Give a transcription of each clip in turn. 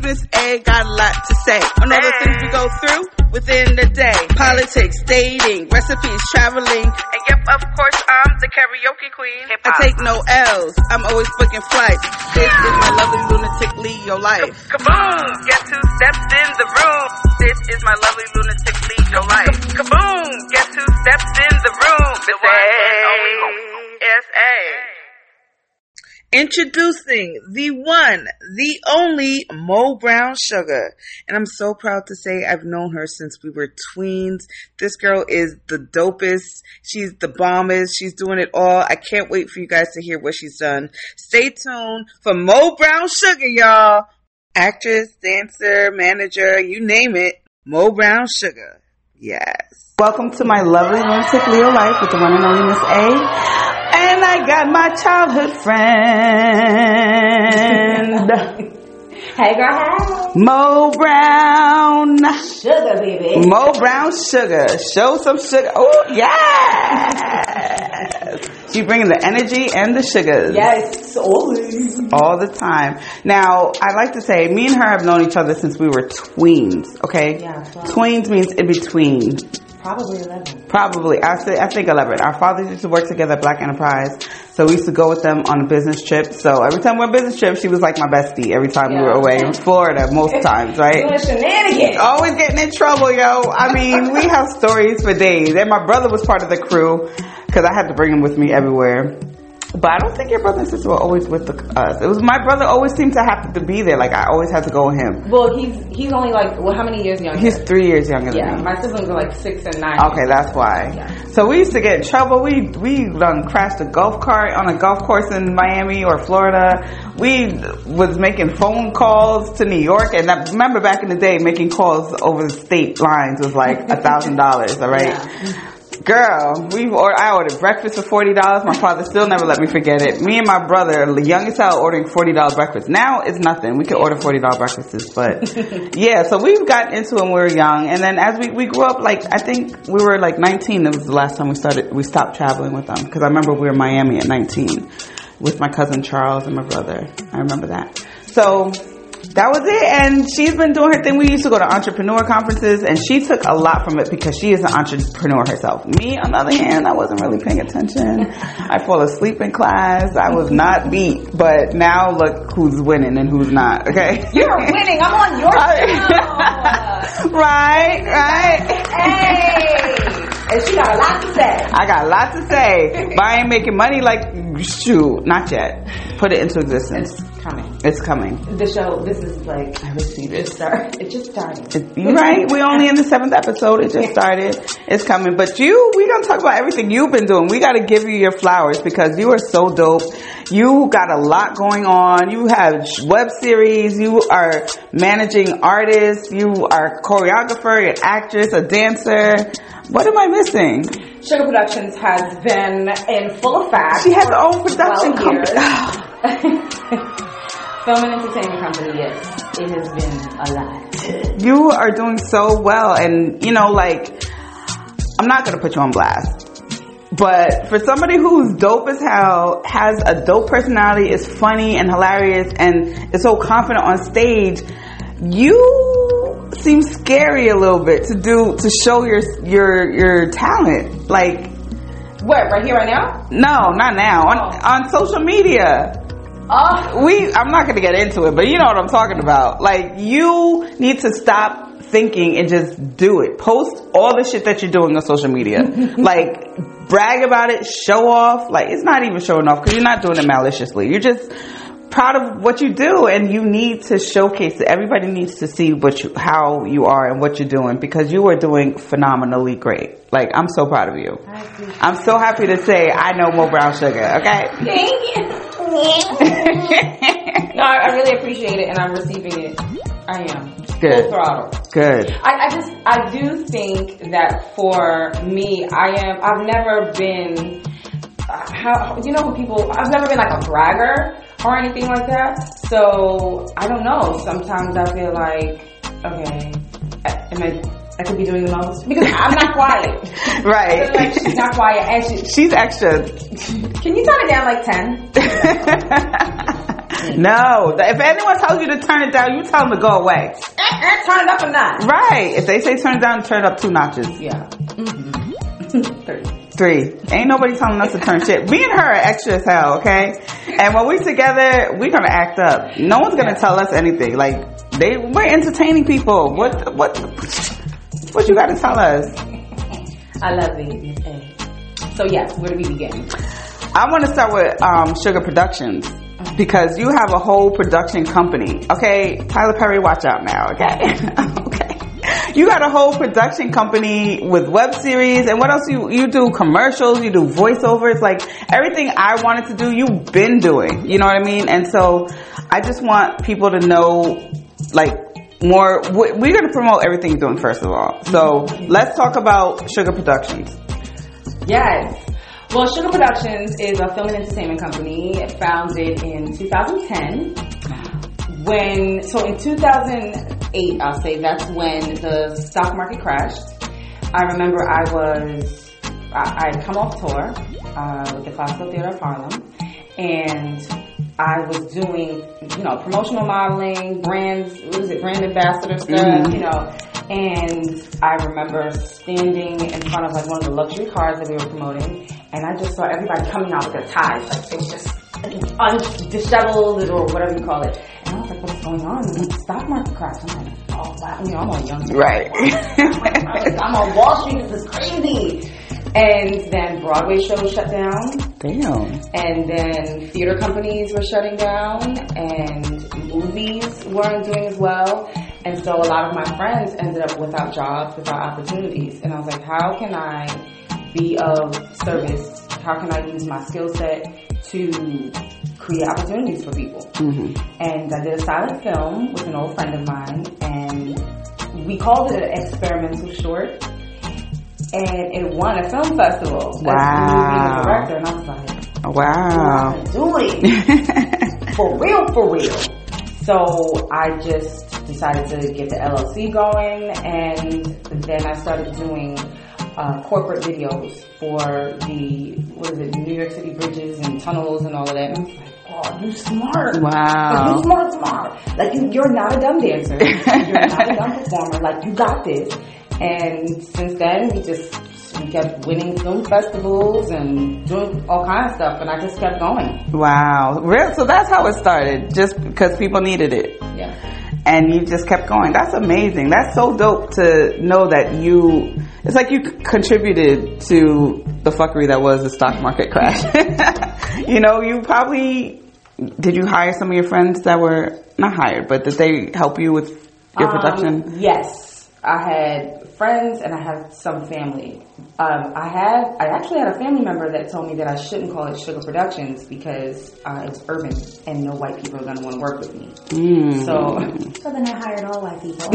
Miss A got a lot to say on all the things we go through within the day. Politics, dating, recipes, traveling. And yep, of course, I'm the karaoke queen. Hip-hop. I take no L's. I'm always booking flights. This is my lovely lunatic Leo life. Kaboom! Get 2 steps in the room. This is my lovely lunatic Leo life. Kaboom! Get 2 steps in the room. Miss A. Yes, A. Introducing the one, the only Mo Brown Sugar. And I'm so proud to say I've known her since we were tweens. This girl is the dopest. She's the bombest. She's doing it all. I can't wait for you guys to hear what she's done. Stay tuned for Mo Brown Sugar, y'all. Actress, dancer, manager, you name it. Mo Brown Sugar. Yes. Welcome to my lovely lunatic Leo life with the one and only Miss A. And I got my childhood friend. Hey, girl. Hi. Mo Brown. Sugar, baby. Mo Brown Sugar. Show some sugar. Oh, yes. She's bringing the energy and the sugars. Yes, always. All the time. Now, I like to say, me and her have known each other since we were tweens, okay? Yeah. Well. Tweens means in between. Probably 11. Probably. I think 11. Our fathers used to work together at Black Enterprise, so we used to go with them on a business trip. So every time we're on a business trip, she was like my bestie every time we were away in Florida most times, right? Shenanigans. Always getting in trouble, yo. I mean, we have stories for days. And my brother was part of the crew because I had to bring him with me everywhere. But I don't think your brother and sister were always with us. It was my brother always seemed to have to be there. Like, I always had to go with him. Well, he's only like, well, how many years younger? He's 3 years younger than me. My siblings are like 6 and 9. Okay, that's why. Yeah. So we used to get in trouble. We crashed a golf cart on a golf course in Miami or Florida. We was making phone calls to New York. And I remember back in the day, making calls over the state lines was like $1,000, all right? Yeah. Girl, I ordered breakfast for $40. My father still never let me forget it. Me and my brother, the youngest child, ordering $40 breakfast. Now it's nothing. We can order $40 breakfasts, but yeah. So we've gotten into it when we were young, and then as we grew up, like I think we were like 19. That was the last time we stopped traveling with them because I remember we were in Miami at 19 with my cousin Charles and my brother. I remember that. So. That was it, and she's been doing her thing. We used to go to entrepreneur conferences, and she took a lot from it because she is an entrepreneur herself. Me, on the other hand, I wasn't really paying attention. I fall asleep in class. I was not beat, but now look who's winning and who's not, okay? You're winning. I'm on your show. Right. Hey. And she got a lot to say. I got a lot to say. But I ain't making money like, shoot, not yet. Put it into existence. It's coming. The show, this is like, I received it. It just started. Right? We're only in the 7th episode. It just started. It's coming. But we're going to talk about everything you've been doing. We got to give you your flowers because you are so dope. You got a lot going on. You have web series. You are managing artists. You are a choreographer, an actress, a dancer. What am I missing? Sugar Productions has been in full effect. She has her own production company. Film and entertainment company, yes. It has been a lot. You are doing so well. And, I'm not going to put you on blast. But for somebody who's dope as hell, has a dope personality, is funny and hilarious, and is so confident on stage, you seem scary a little bit to show your talent. Like what? Right here, right now? No, not now. On social media. I'm not going to get into it, but you know what I'm talking about. Like, you need to stop thinking and just do it. Post all the shit that you're doing on social media. Like, brag about it, show off. Like, it's not even showing off because you're not doing it maliciously. You're just proud of what you do, and you need to showcase it. Everybody needs to see how you are and what you're doing because you are doing phenomenally great. Like, I'm so proud of you. I'm so happy to say I know Mo Brown Sugar, okay? Thank you. No, I really appreciate it, and I'm receiving it. I am. Good. Full throttle. Good. I do think that for me, I've never been, I've never been like a bragger or anything like that. So, I don't know. Sometimes I feel like, okay, I could be doing the most because I'm not quiet. Right. I feel like she's not quiet. And she's extra. Can you turn it down like 10? No. If anyone tells you to turn it down, you tell them to go away. And turn it up a notch. Right. If they say turn it down, turn it up 2 notches. Yeah. Mm-hmm. 3. Ain't nobody telling us to turn shit. Me and her are extra as hell, okay? And when we together, we're going to act up. No one's going to tell us anything. Like, we're entertaining people. What you got to tell us? I love these. So, yes, where do we begin? I want to start with Sugar Productions. Because you have a whole production company. Okay, Tyler Perry, watch out now, okay? You got a whole production company with web series, and what else? You do commercials, you do voiceovers, like everything I wanted to do, you've been doing. You know what I mean? And so I just want people to know, like, more. We're going to promote everything you're doing, first of all. So let's talk about Sugar Productions. Yes. Well, Sugar Productions is a film and entertainment company founded in 2010. In 2008, I'll say, that's when the stock market crashed. I remember I'd come off tour with the Classical Theatre of Harlem, and I was doing, promotional modeling, brand ambassador stuff, And I remember standing in front of, like, one of the luxury cars that we were promoting, and I just saw everybody coming out with their ties. Like, it was just disheveled or whatever you call it. And I was like, what's going on? The stock market crash. I'm like, oh, wow. I'm on Young Street. Right. I'm on Wall Street. This is crazy. And then Broadway shows shut down. Damn. And then theater companies were shutting down, and movies weren't doing as well. And so a lot of my friends ended up without jobs, without opportunities. And I was like, how can I be of service? How can I use my skill set to create opportunities for people? Mm-hmm. And I did a silent film with an old friend of mine, and we called it an experimental short. And it won a film festival. Wow. As a director. And I was like, wow. What am I doing? For real. So I just decided to get the LLC going, and then I started doing corporate videos for New York City bridges and tunnels and all of that. And I was like, oh, you're smart. Wow. Like, you're smart. Like, you're not a dumb dancer. You're not a dumb performer. Like, you got this. And since then, we kept winning film festivals and doing all kinds of stuff, and I just kept going. Wow. Real? So that's how it started, just because people needed it. Yeah. And you just kept going. That's amazing. That's so dope to know that it's like you contributed to the fuckery that was the stock market crash. You probably, did you hire some of your friends that were, not hired, but did they help you with your production? Yes. I had friends and I had some family. I actually had a family member that told me that I shouldn't call it Sugar Productions because it's urban and no white people are going to want to work with me. Mm. So then I hired all white people.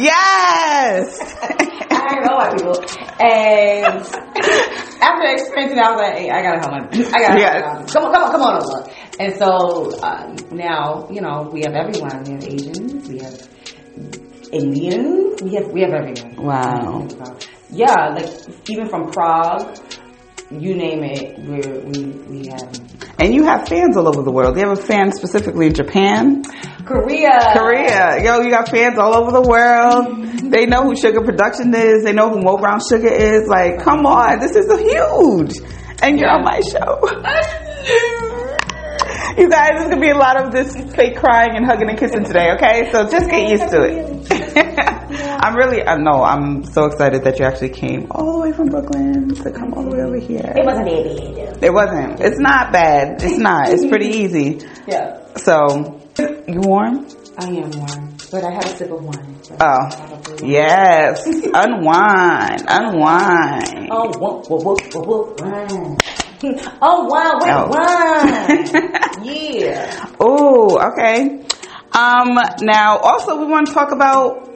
Yes! I hired all white people. And after experiencing it, I was like, hey, I got to help my people. Come on over. And so now, we have everyone. We have Asians. We have Indians, we have everything. Wow. Yeah, like even from Prague, you name it, we have. And you have fans all over the world. You have a fan specifically in Japan, Korea. Yo, you got fans all over the world. They know who Sugar Production is. They know who Mo Brown Sugar is. Like, come on, this is huge. And you're on my show. You guys, there's going to be a lot of this fake crying and hugging and kissing today, okay? So just get used to it. I'm so excited that you actually came all the way from Brooklyn to come all the way over here. It wasn't easy. It wasn't. It's not bad. It's not. It's pretty easy. Yeah. So, you warm? I am warm, but I had a sip of wine. So yes. Unwind. Oh, whoa. Oh, wow, wine. Yeah. Oh, okay. Now, also, we want to talk about...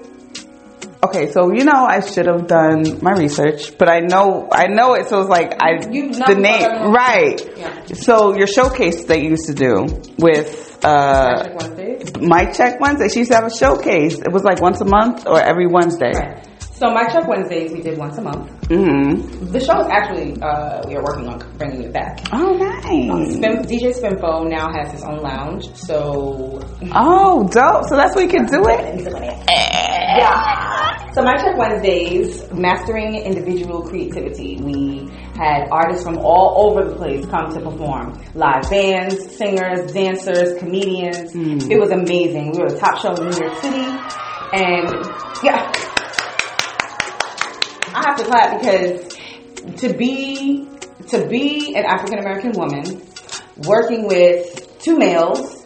Okay, so, I should have done my research, but I know it, so it's like, the name... Right. Yeah. So, your showcase that you used to do with... My Check Wednesday. She used to have a showcase. It was like once a month or every Wednesday. Right. So my Check Wednesdays we did once a month. Mm-hmm. The show is actually we are working on bringing it back. Oh, nice! DJ Spinfo now has his own lounge, so oh, dope! So that's where you can do it. Yeah. So my Check Wednesdays, mastering individual creativity. We had artists from all over the place come to perform. Live bands, singers, dancers, comedians. Mm. It was amazing. We were the top show in New York City, and yeah. I have to clap because to be an African American woman working with two males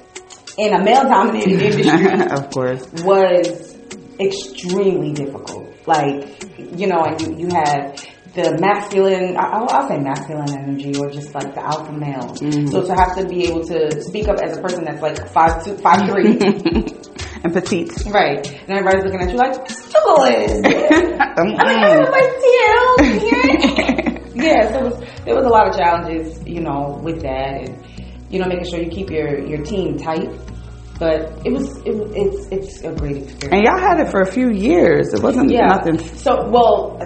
in a male dominated industry of course was extremely difficult. Like, you know, and you have the masculine, I'll say masculine energy, or just like the alpha male. Mm-hmm. So to have to be able to speak up as a person that's like 5'2", 5'3". And petite. Right. And everybody's looking at you like, struggle is. Yeah, so there was a lot of challenges, you know, with that, and, you know, making sure you keep your team tight. But it's a great experience. And y'all had it for a few years. It wasn't nothing. So, well,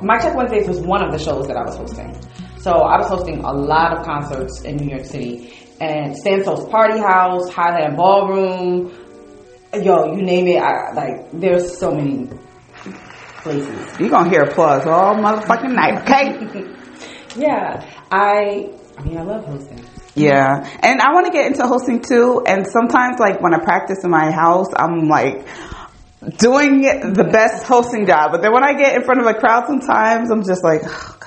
my Check Wednesdays was one of the shows that I was hosting. So I was hosting a lot of concerts in New York City. And Santos Party House, Highland Ballroom, yo, you name it. There's so many places. You're going to hear applause all motherfucking night, okay? Yeah. I mean, I love hosting. Yeah. And I want to get into hosting, too. And sometimes, like, when I practice in my house, I'm, like, doing the best hosting job. But then when I get in front of a crowd sometimes, I'm just like, oh, God.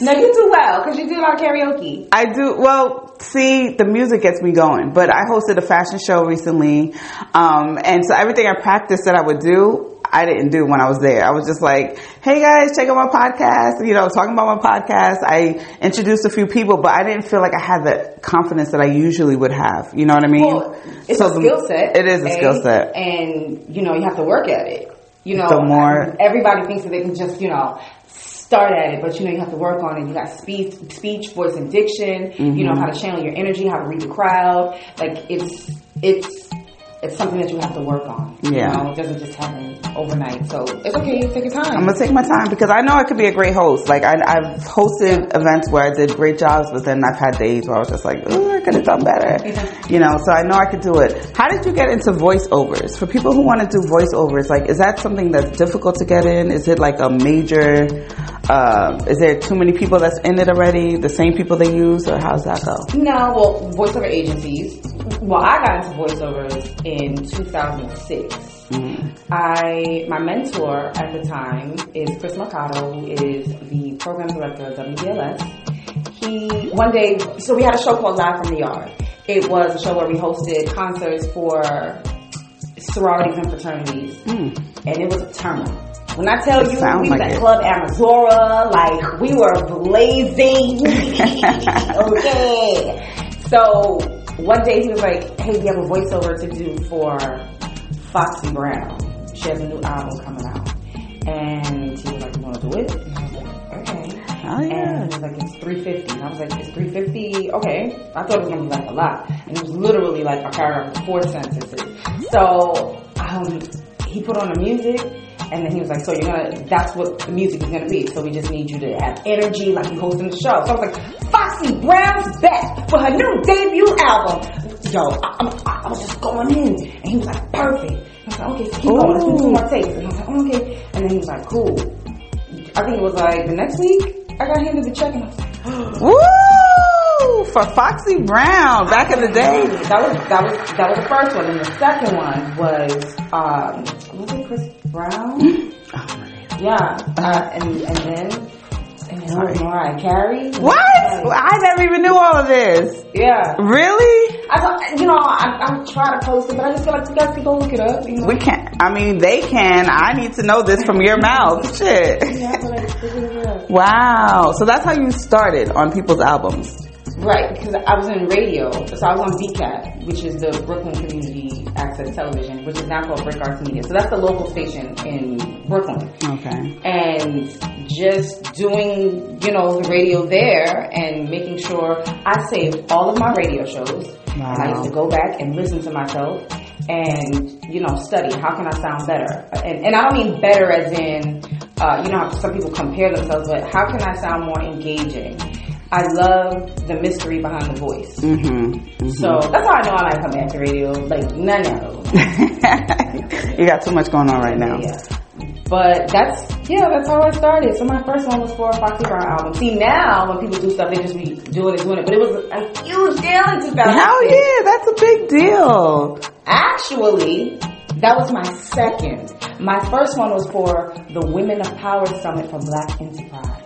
No, you do well, because you do a lot of karaoke. I do. Well, see, the music gets me going, but I hosted a fashion show recently, and so everything I practiced that I would do, I didn't do when I was there. I was just like, hey guys, check out my podcast, you know, talking about my podcast. I introduced a few people, but I didn't feel like I had the confidence that I usually would have, you know what I mean? Well, it's a skill set. It is a skill set. And, you know, you have to work at it. You know, everybody thinks that they can just, you know, start at it, but you know you have to work on it. You got speech, voice, and diction. Mm-hmm. You know how to channel your energy, how to read the crowd. Like it's something that you have to work on. Yeah, you know? It doesn't just happen overnight. So it's okay. You take your time. I'm gonna take my time because I know I could be a great host. Like I've hosted events where I did great jobs, but then I've had days where I was just like, oh, I could have done better. You know, so I know I could do it. How did you get into voiceovers? For people who want to do voiceovers, like, is that something that's difficult to get in? Is it like a major? Is there too many people that's in it already? The same people they use, or how's that go? No, well, voiceover agencies. Well, I got into voiceovers in 2006. Mm-hmm. My mentor at the time is Chris Mercado, who is the program director of WDLS. So we had a show called Live from the Yard. It was a show where we hosted concerts for sororities and fraternities, and it was a turn-up. When I tell you, we was at Club Amazora, like, we were blazing. Okay. So, one day he was like, hey, we have a voiceover to do for Foxy Brown. She has a new album coming out. And he was like, you want to do it? And I was like, okay. Oh, yeah. And he was like, it's $350. And I was like, it's $350? Okay. I thought it was going to be like a lot. And it was literally like a paragraph of 4 sentences. So, he put on the music. And then he was like, so that's what the music is going to be. So we just need you to have energy like you hosting the show. So I was like, Foxy Brown's back for her new debut album. Yo, I was just going in. And he was like, perfect. And I was like, okay, so keep going. Let's do 2 more takes. And I was like, oh, okay. And then he was like, cool. I think it was like the next week, I got handed the check. And I was like, woo! For Foxy Brown back in the day. That was the first one. And the second one was, was it Chris Brown? Oh, yeah. And then Mariah Carey. What? Well, I never even knew all of this. Yeah. Really? I try to post it, but I just feel like you guys can go look it up. You know? We can't. I mean, they can. I need to know this from your mouth. Shit. Yeah, but I just figured it out. Wow. So that's how you started on people's albums. Right, because I was in radio, so I was on BCAT, which is the Brooklyn Community Access Television, which is now called Brick Arts Media. So that's the local station in Brooklyn. Okay. And just doing, you know, the radio there and making sure I saved all of my radio shows. Wow. And I used to go back and listen to myself and, you know, study. How can I sound better? And I don't mean better as in, you know, how some people compare themselves, but how can I sound more engaging? I love the mystery behind the voice. So that's how I know I might come back to radio. Like, none of those. You got too much going on right now. Yeah. But that's how I started. So my first one was for a Foxy Brown album. See, now when people do stuff, they just be doing it. But it was a huge deal in 2000. Hell yeah, that's a big deal. Actually, that was my second. My first one was for the Women of Power Summit for Black Enterprise.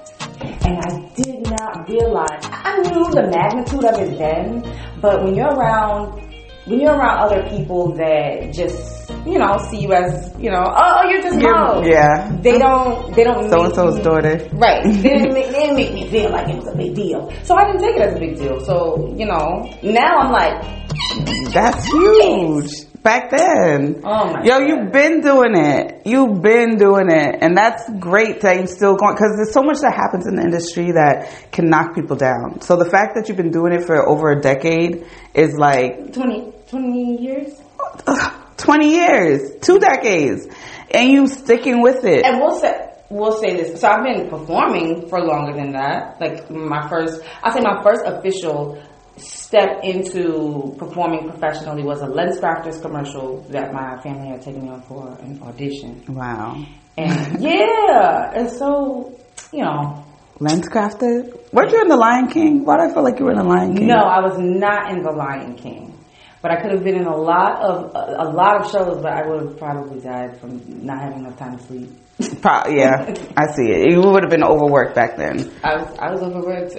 And I did not realize, I knew the magnitude of it then, but when you're around other people that just, you know, see you as, you know, oh, you're just Mo. Yeah. They don't so-and-so's daughter. Right. They didn't make me feel like it was a big deal. So I didn't take it as a big deal. So, you know, now I'm like, that's huge. Yes. Back then. Oh my God. You've been doing it. And that's great that you're still going, because there's so much that happens in the industry that can knock people down. So the fact that you've been doing it for over a decade is like 20 years? 20 years. 2 decades. And you sticking with it. And we'll say this. So I've been performing for longer than that. Like my first official step into performing professionally was a Lens Crafters commercial that my family had taken me on for an audition. Wow. And yeah, and so, you know. Lens Crafters? Weren't you in the Lion King? Why do I feel like you were in the Lion King? No, I was not in the Lion King. But I could have been in a lot of shows, but I would have probably died from not having enough time to sleep. Yeah, I see it. You would have been overworked back then. I was overworked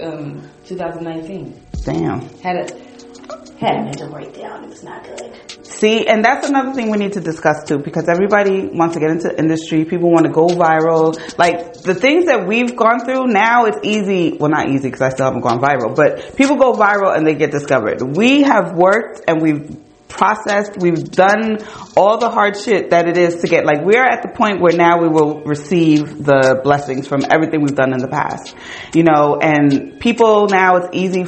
2019. Damn. Had a mental breakdown. It was not good. See, and that's another thing we need to discuss too, because everybody wants to get into the industry. People want to go viral. Like the things that we've gone through now, it's easy. Well, not easy because I still haven't gone viral, but people go viral and they get discovered. We have worked and we've processed. We've done all the hard shit that it is to get. Like, we're at the point where now we will receive the blessings from everything we've done in the past, you know. And people now, it's easy,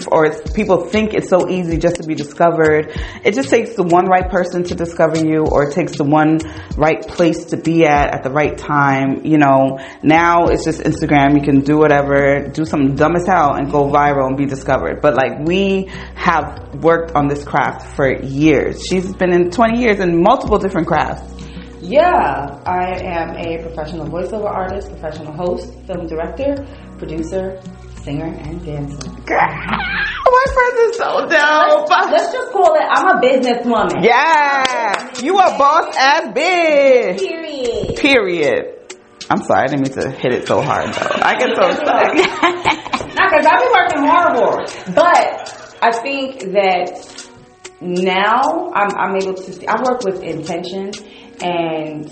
people think it's so easy just to be discovered. It just takes the one right person to discover you, or it takes the one right place to be at the right time, you know. Now it's just Instagram. You can do whatever, do something dumb as hell and go viral and be discovered. But like, we have worked on this craft for years. She's been in 20 years in multiple different crafts. Yeah, I am a professional voiceover artist, professional host, film director, producer, singer, and dancer. Girl, my friends are so dope. Let's just call it, I'm a businesswoman. Yeah, you a boss ass bitch. Period. I'm sorry, I didn't mean to hit it so hard though. I get so excited. Not because I be working horrible, but I think that. Now I'm able to see, I work with intention, and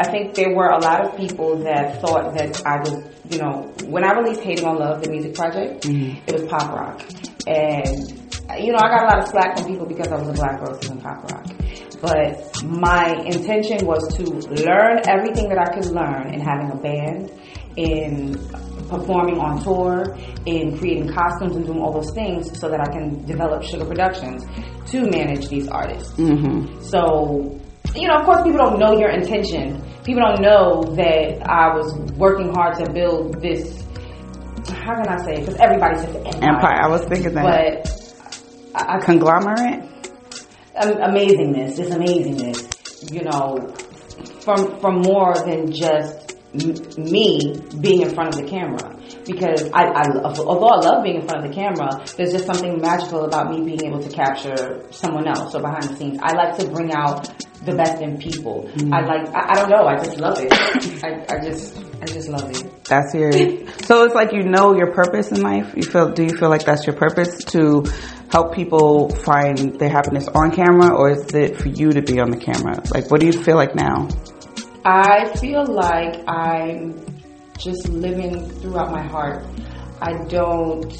I think there were a lot of people that thought that I was, you know, when I released Hating on Love, the music project, It was pop rock. And, you know, I got a lot of slack from people because I was a black girl in pop rock. But my intention was to learn everything that I could learn in having a band, in performing on tour, in creating costumes and doing all those things so that I can develop Sugar Productions to manage these artists. Mm-hmm. So, you know, of course people don't know your intention. People don't know that I was working hard to build this, how can I say it? Because everybody says empire. I was thinking that. But a conglomerate? Amazingness, just amazingness. You know, from more than just me being in front of the camera, because although I love being in front of the camera, there's just something magical about me being able to capture someone else. So behind the scenes, I like to bring out the best in people. I don't know, I just love it. I just love it. That's your so it's like, you know, your purpose in life. Do you feel like that's your purpose, to help people find their happiness on camera, or is it for you to be on the camera? Like, what do you feel like now? I feel like I'm just living throughout my heart. I don't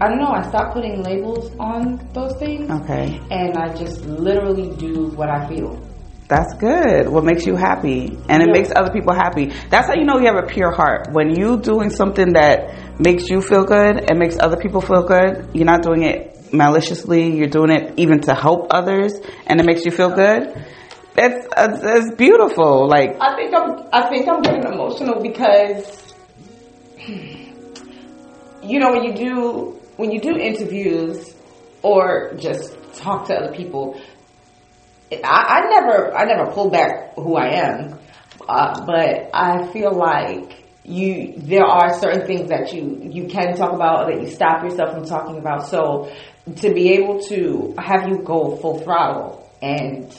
I don't know, I stopped putting labels on those things. Okay. And I just literally do what I feel. That's good. What makes you happy. And it makes other people happy. That's how you know you have a pure heart. When you're doing something that makes you feel good and makes other people feel good, you're not doing it maliciously. You're doing it even to help others, and it makes you feel good. That's beautiful. Like, I think I'm getting emotional because, you know, when you do interviews or just talk to other people, I never pull back who I am, but I feel like there are certain things that you can talk about that you stop yourself from talking about. So to be able to have you go full throttle and,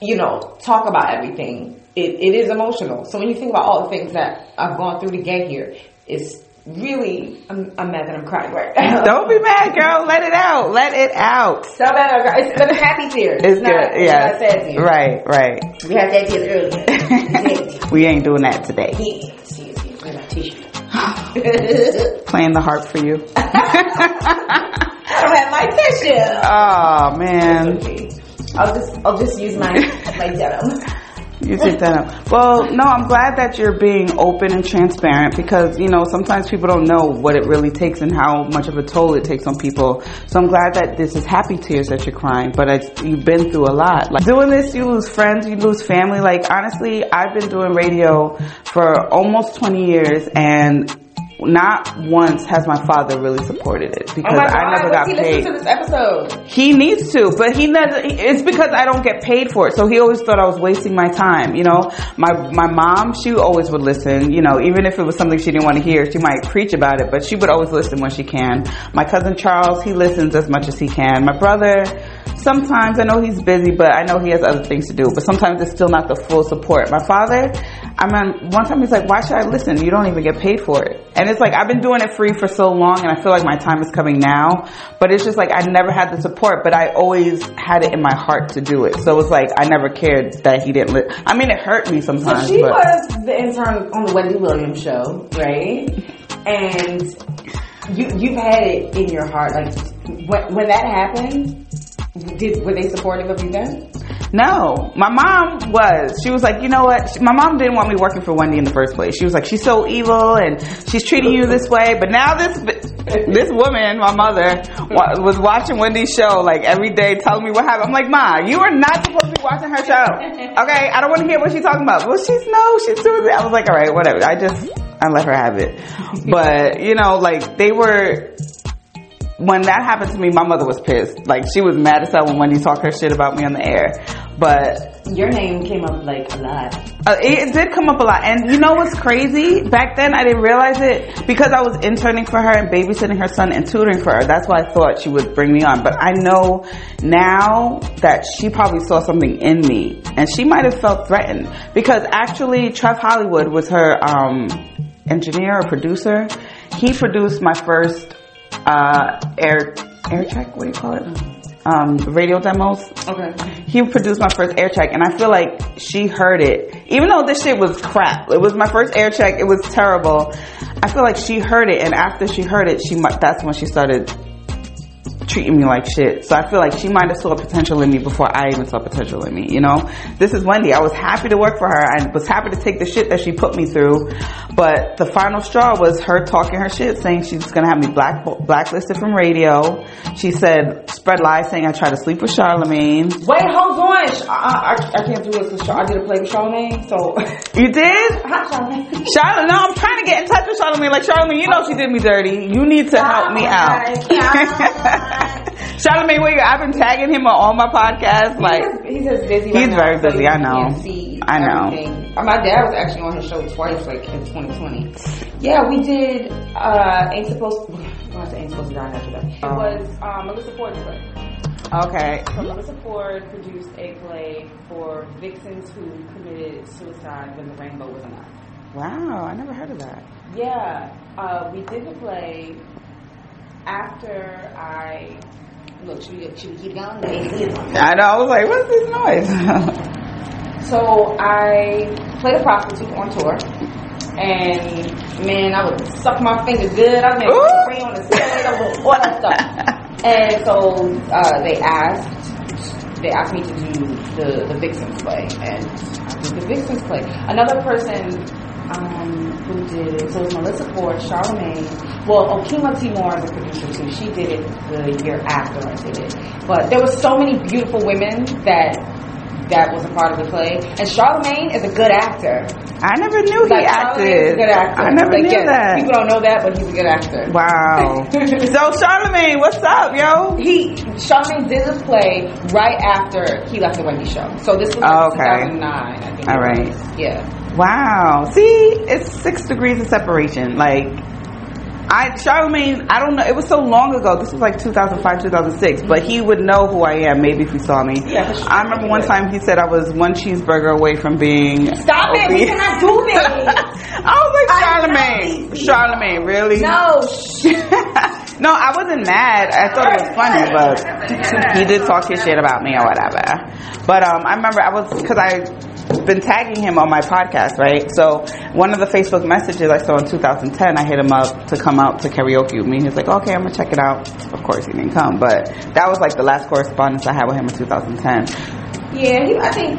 you know, talk about everything, it is emotional. So when you think about all the things that I've gone through to get here, it's really, I'm mad that I'm crying right now. Don't be mad, girl. Let it out. So bad, it's happy tears. It's not good. Yeah. It's not sad tears. Right. We had sad tears earlier. We ain't doing that today. Yeah, see, we're not t-shirt. Playing the harp for you. I don't have my tissue. Oh man. Okay. I'll just use my denim. You take that up. Well, no, I'm glad that you're being open and transparent because, you know, sometimes people don't know what it really takes and how much of a toll it takes on people. So I'm glad that this is happy tears that you're crying, but you've been through a lot. Like, doing this, you lose friends, you lose family. Like, honestly, I've been doing radio for almost 20 years and not once has my father really supported it because I never got paid. He listened to this episode. He needs to, but he doesn't. It's because I don't get paid for it. So he always thought I was wasting my time. You know, my mom, she always would listen. You know, even if it was something she didn't want to hear, she might preach about it, but she would always listen when she can. My cousin Charles, he listens as much as he can. My brother, sometimes I know he's busy, but I know he has other things to do. But sometimes it's still not the full support. My father, I mean, one time he's like, "Why should I listen? You don't even get paid for it." And it's like, I've been doing it free for so long and I feel like my time is coming now, but it's just like, I never had the support, but I always had it in my heart to do it. So it's like, I never cared that he didn't I mean, it hurt me sometimes. So she was the intern on the Wendy Williams show, right? And you've had it in your heart. Like, when that happened, were they supportive of you then? No, my mom was. She was like, you know what? My mom didn't want me working for Wendy in the first place. She was like, she's so evil and she's treating you this way. But now this woman, my mother, was watching Wendy's show like every day, telling me what happened. I'm like, Ma, you are not supposed to be watching her show. Okay, I don't want to hear what she's talking about. Well, she's doing it. I was like, all right, whatever. I let her have it. But, you know, like when that happened to me, my mother was pissed. Like, she was mad as hell when Wendy talked her shit about me on the air. But your name came up like a lot. It did come up a lot. And you know what's crazy? Back then I didn't realize it because I was interning for her and babysitting her son and tutoring for her. That's why I thought she would bring me on. But I know now that she probably saw something in me and she might have felt threatened because actually Trev Hollywood was her engineer or producer. He produced my first air check, what do you call it? Radio demos. Okay. He produced my first air check and I feel like she heard it. Even though this shit was crap. It was my first air check. It was terrible. I feel like she heard it and after she heard it, that's when she started treating me like shit. So I feel like she might have saw potential in me before I even saw potential in me, you know? This is Wendy. I was happy to work for her. I was happy to take the shit that she put me through. But the final straw was her talking her shit, saying she's gonna have me blacklisted from radio. She said, spread lies saying I tried to sleep with Charlemagne. Wait, hold on. I can't do this with Charlemagne. I did a play with Charlemagne, so. You did? Hi, Charlemagne. Charlemagne, no, I'm trying to get in touch with Charlemagne. Like, Charlemagne, you know she did me dirty. You need to help me out. Charlemagne, I've been tagging him on all my podcasts. Like, he's just busy. He's very busy. I know. I know. My dad was actually on his show twice, like in 2020. Yeah, we did. Ain't supposed to die after that. It was Melissa Ford's play. Okay. So Melissa Ford produced a play for vixens who committed suicide when the rainbow was alive. Wow, I never heard of that. Yeah, we did the play. After I look, should we keep going? I know. I was like, what's this noise? So I played a prostitute on tour, and man, I would suck my finger good. I made a spray on the stage. stuff, all that stuff. And so they asked me to do the Vixen's play, and I did the Vixen's play. Another person who did it, so it was Melissa Ford, Charlemagne. Well, Okima Timor is a producer too. She did it the year after I did it. But there were so many beautiful women that was a part of the play. And Charlemagne is a good actor. I never knew he acted. Is a good actor. I never knew that. People don't know that, but he's a good actor. Wow. So Charlemagne, what's up, yo? Charlemagne did this play right after he left the Wendy show. So this was like 2009, I think. All right. Yeah. Wow. See, it's 6 degrees of separation. Like, Charlemagne, I don't know. It was so long ago. This was like 2005, 2006. But he would know who I am, maybe if he saw me. Yeah, sure. I remember one time he said I was one cheeseburger away from being. Stop it! We cannot do this. I was like, Charlemagne, really? No. No, I wasn't mad. I thought it was funny, but he did talk his shit about me or whatever. But I remember I've been tagging him on my podcast, right? So one of the Facebook messages I saw in 2010, I hit him up to come out to karaoke with me. He was like, okay, I'm going to check it out. Of course, he didn't come. But that was like the last correspondence I had with him in 2010. Yeah, I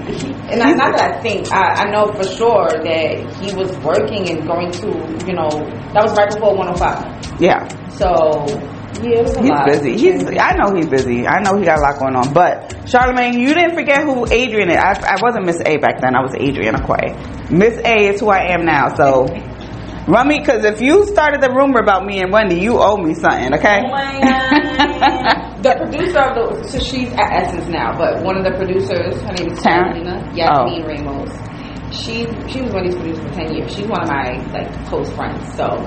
know for sure that he was working and going to, you know, that was right before 105. Yeah. So... Yeah, he's busy. I know he got a lot going on. But Charlemagne, you didn't forget who Adrian is. I wasn't Miss A back then. I was Adrian Okoye. Miss A is who I am now. So run me, because if you started the rumor about me and Wendy, you owe me something. Okay. Oh my God. The producer of the she's at Essence now, but one of the producers, her name is Taryn. Yasmin Ramos. She was Wendy's producer for 10 years. She's one of my close friends. So.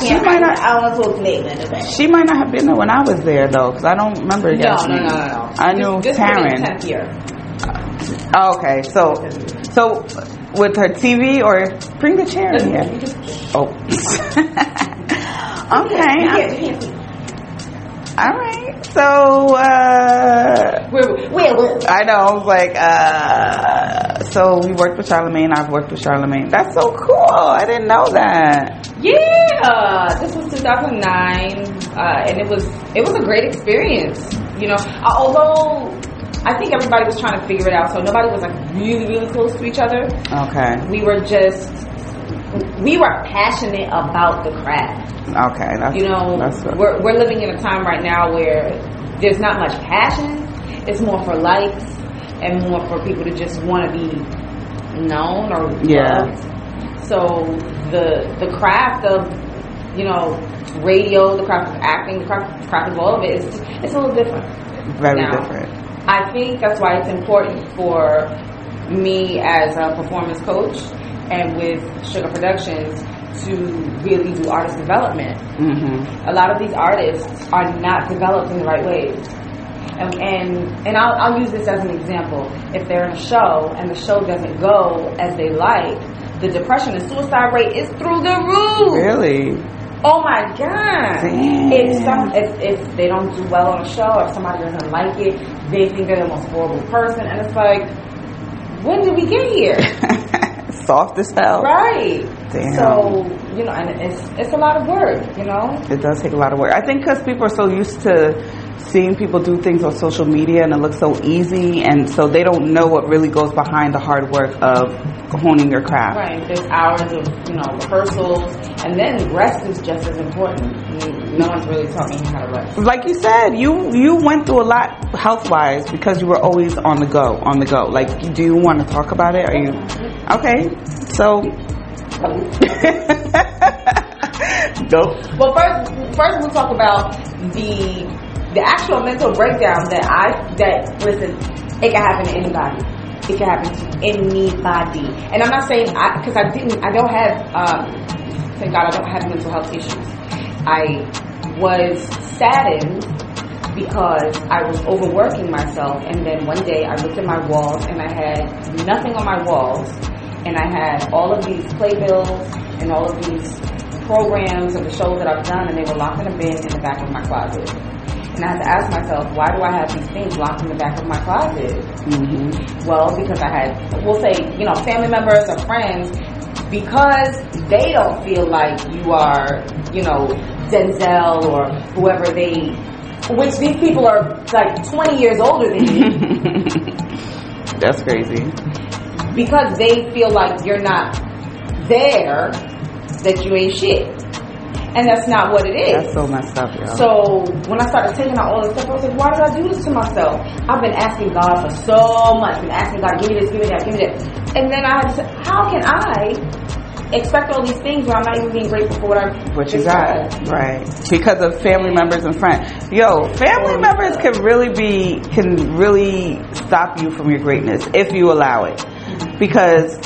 She might not have been there when I was there, though, because I don't remember. No. I knew Taryn. This was 10th year. Okay, so with her TV or bring the chair in here. Oh. Okay. All right. So I know. I was like, so we worked with Charlemagne. I've worked with Charlemagne. That's so cool. I didn't know that. Yeah. This was 2009, and it was a great experience. You know, although I think everybody was trying to figure it out, so nobody was really, really close to each other. Okay. We were passionate about the craft. Okay, we're living in a time right now where there's not much passion. It's more for likes and more for people to just want to be known or loved. Yeah. So the craft of radio, the craft of acting, the craft of all of it, it's a little different. Very different. I think that's why it's important for me as a performance coach and with Sugar Productions to really do artist development. Mm-hmm. A lot of these artists are not developed in the right ways. And I'll use this as an example. If they're in a show and the show doesn't go as they like, the depression and suicide rate is through the roof. Really? Oh my God. Damn. If they don't do well on a show, if somebody doesn't like it, they think they're the most horrible person. And it's like, when did we get here? Soft as hell. Right. Damn. So, and it's a lot of work, It does take a lot of work. I think because people are so used to seeing people do things on social media and it looks so easy, and so they don't know what really goes behind the hard work of honing your craft. Right. There's hours of, rehearsals, and then rest is just as important. No one's really taught me how to rest. Like you said, you went through a lot health-wise because you were always on the go. Like, do you want to talk about it? Are you... Okay, so... Dope. Well, first we'll talk about the actual mental breakdown listen, it can happen to anybody. It can happen to anybody. And I'm not saying, because thank God I don't have mental health issues. I was saddened because I was overworking myself, and then one day I looked at my walls and I had nothing on my walls, and I had all of these playbills and all of these programs and the shows that I've done, and they were locked in a bin in the back of my closet. And I had to ask myself, why do I have these things locked in the back of my closet? Mm-hmm. Well, because I had, we'll say, family members or friends, because they don't feel like you are, Denzel or whoever they, which these people are like 20 years older than you. That's crazy. Because they feel like you're not there, that you ain't shit. And that's not what it is. That's so messed up, y'all. So when I started taking out all this stuff, I was like, why did I do this to myself? I've been asking God for so much. Been asking God, give me this, give me that, give me that. And then I had to say, how can I expect all these things when I'm not even being grateful for what you got? Right. Because of family members and friends. Yo, family members can really stop you from your greatness if you allow it. Because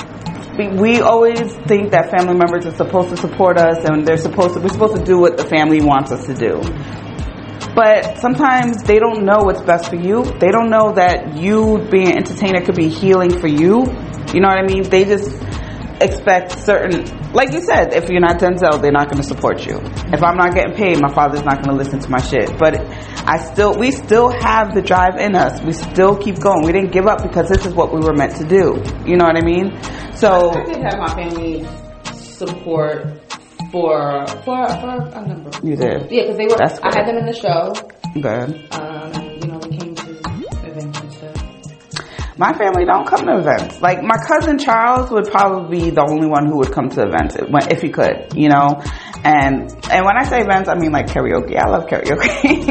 we always think that family members are supposed to support us and we're supposed to do what the family wants us to do. But sometimes they don't know what's best for you. They don't know that you being an entertainer could be healing for you. You know what I mean? They just expect certain, like you said, if you're not Denzel, they're not going to support you. If I'm not getting paid, my father's not going to listen to my shit. But we still have the drive in us. We still keep going. We didn't give up because this is what we were meant to do. You know what I mean? So I did have my family support for a number. You did? Yeah, because they were. I had them in the show. Good. We came to events and stuff. My family don't come to events. Like, my cousin Charles would probably be the only one who would come to events if he could, you know? And when I say events, I mean like karaoke. I love karaoke.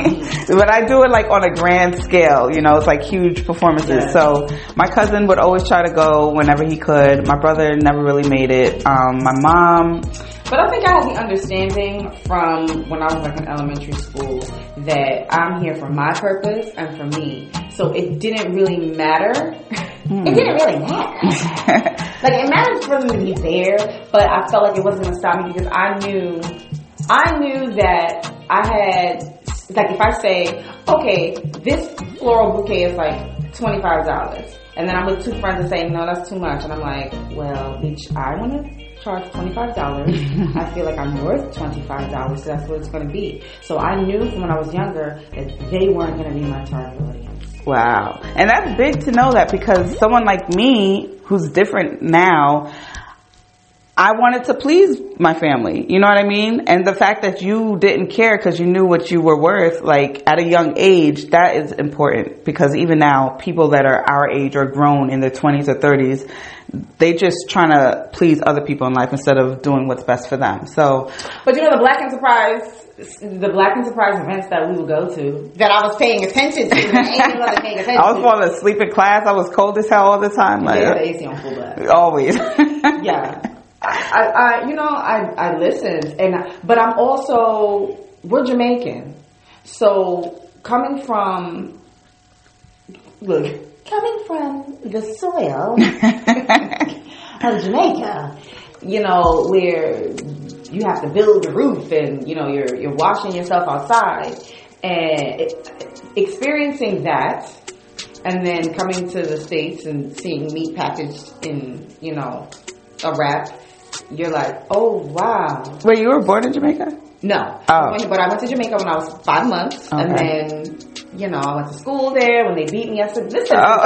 But I do it like on a grand scale, you know? It's like huge performances. Yeah. So my cousin would always try to go whenever he could. My brother never really made it. My mom. But I think I had the understanding from when I was like in elementary school that I'm here for my purpose and for me. So it didn't really matter. It didn't really matter. Like, it mattered for them to be there, but I felt like it wasn't going to stop me because I knew that I had, like, if I say, okay, this floral bouquet is like $25, and then I'm with two friends and say, no, that's too much, and I'm like, well, bitch, I want to charge $25. I feel like I'm worth $25, so that's what it's going to be. So I knew from when I was younger that they weren't going to be my target audience. Wow. And that's big to know that, because someone like me, who's different now, I wanted to please my family. You know what I mean? And the fact that you didn't care because you knew what you were worth, like, at a young age, that is important. Because even now, people that are our age or grown in their 20s or 30s, they just trying to please other people in life instead of doing what's best for them. So, but you know, the Black Enterprise events that we would go to, that I was paying attention to. I was falling asleep in class. I was cold as hell all the time. Like, yeah, the AC on full blast. Always. Yeah. I listened, but I'm also, we're Jamaican. So coming from the soil of Jamaica, you know, where you have to build a roof and, you know, you're washing yourself outside and experiencing that. And then coming to the States and seeing meat packaged in, you know, a wrap. You're like, oh, wow. Wait, you were born in Jamaica? No. Oh. But I went to Jamaica when I was 5 months. Okay. And then, you know, I went to school there. When they beat me, I said, listen, I'm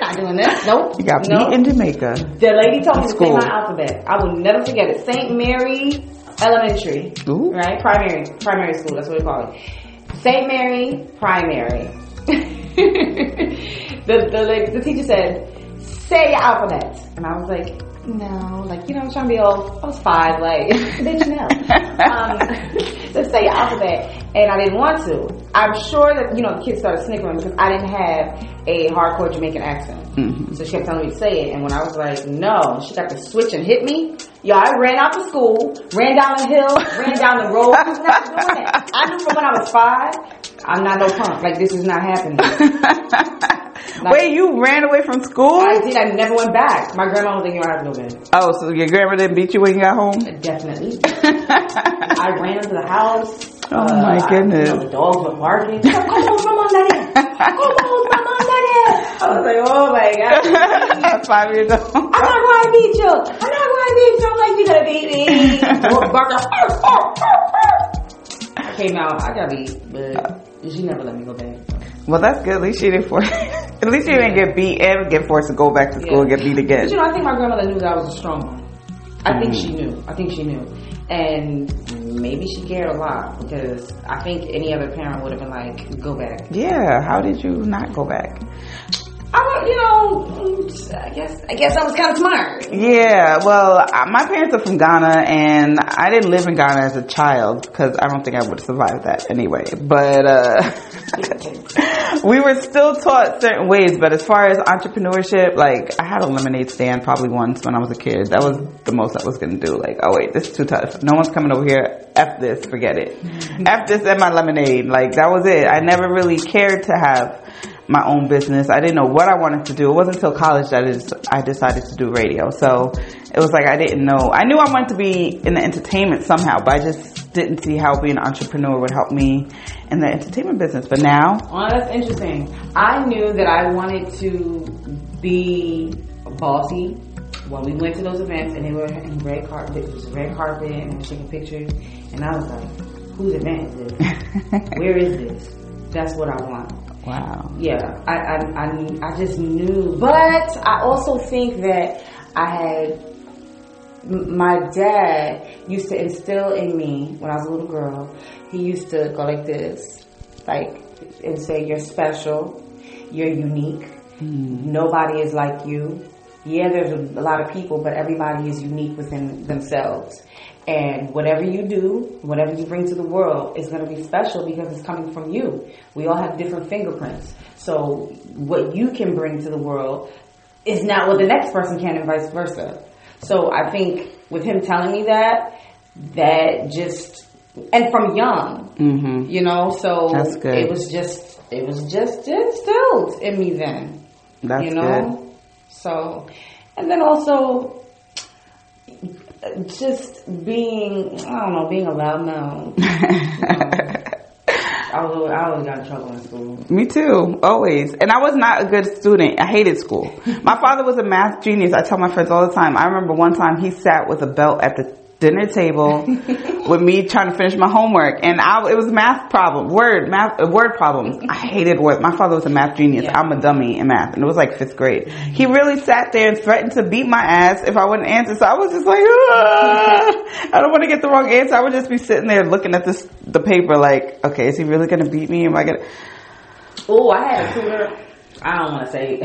not doing this. Nope. You got beat in Jamaica. The lady told me to say my alphabet. I will never forget it. St. Mary Elementary. Ooh. Right? Primary school. That's what we call it. St. Mary Primary. The teacher said, say your alphabet. And I was like, no, like, you know, I'm trying to be old. I was 5, like, bitch, no. Let's say your alphabet. And I didn't want to. I'm sure that, you know, the kids started snickering because I didn't have a hardcore Jamaican accent. Mm-hmm. So she kept telling me to say it. And when I was like, no, she got to switch and hit me. Yo, I ran out of school, ran down the hill, ran down the road. I'm not doing that. I knew from when I was 5, I'm not no punk. Like, this is not happening. Like, wait, you ran away from school? I did. I never went back. My grandma didn't know how to go there. Oh, so your grandma didn't beat you when you got home? Definitely. I ran into the house. Oh, my goodness. The dogs were barking. Come on, grandma, daddy. Come on, grandma, daddy. I was like, oh, my God. I'm 5 years old. I'm not going to beat you. I'm like, you're going to beat me. I came out. I got beat, but she never let me go back. Well, that's good. At least she didn't force. At least she didn't get beat and get forced to go back to school and get beat again. But, you know, I think my grandmother knew that I was a strong one. I think she knew. And maybe she cared a lot, because I think any other parent would have been like, go back. Yeah, how did you not go back? I guess I was kind of smart. Yeah, well, my parents are from Ghana, and I didn't live in Ghana as a child because I don't think I would survive that anyway. But we were still taught certain ways. But as far as entrepreneurship, like, I had a lemonade stand probably once when I was a kid. That was the most I was going to do. Like, oh, wait, this is too tough. No one's coming over here. F this, forget it. F this and my lemonade. Like, that was it. I never really cared to have my own business. I didn't know what I wanted to do. It wasn't until college that I decided to do radio. So it was like I didn't know. I knew I wanted to be in the entertainment somehow, but I just didn't see how being an entrepreneur would help me in the entertainment business. But now... Well, that's interesting. I knew that I wanted to be bossy when we went to those events, and they were in red carpet. It was red carpet, and I was taking pictures. And I was like, whose event is this? Where is this? That's what I want. Wow. Yeah, I just knew. But I also think that my dad used to instill in me when I was a little girl. He used to go like this, like, and say, you're special, you're unique, nobody is like you. Yeah, there's a lot of people, but everybody is unique within themselves. And whatever you do, whatever you bring to the world is going to be special because it's coming from you. We all have different fingerprints. So what you can bring to the world is not what the next person can, and vice versa. So I think with him telling me that just, and from young, you know, so that's good. It was just instilled in me then. That's good. You know? Good. So, and then also, just being a loudmouth. I always got in trouble in school. Me too, always. And I was not a good student. I hated school. My father was a math genius. I tell my friends all the time. I remember one time he sat with a belt at the dinner table with me trying to finish my homework, and it was math problem, word problems. I hated words. My father was a math genius. Yeah. I'm a dummy in math, and it was like 5th grade. He really sat there and threatened to beat my ass if I wouldn't answer. So I was just like, I don't want to get the wrong answer. I would just be sitting there looking at the paper, like, okay, is he really gonna beat me? Am I gonna? Oh, I had a tutor. I don't want to say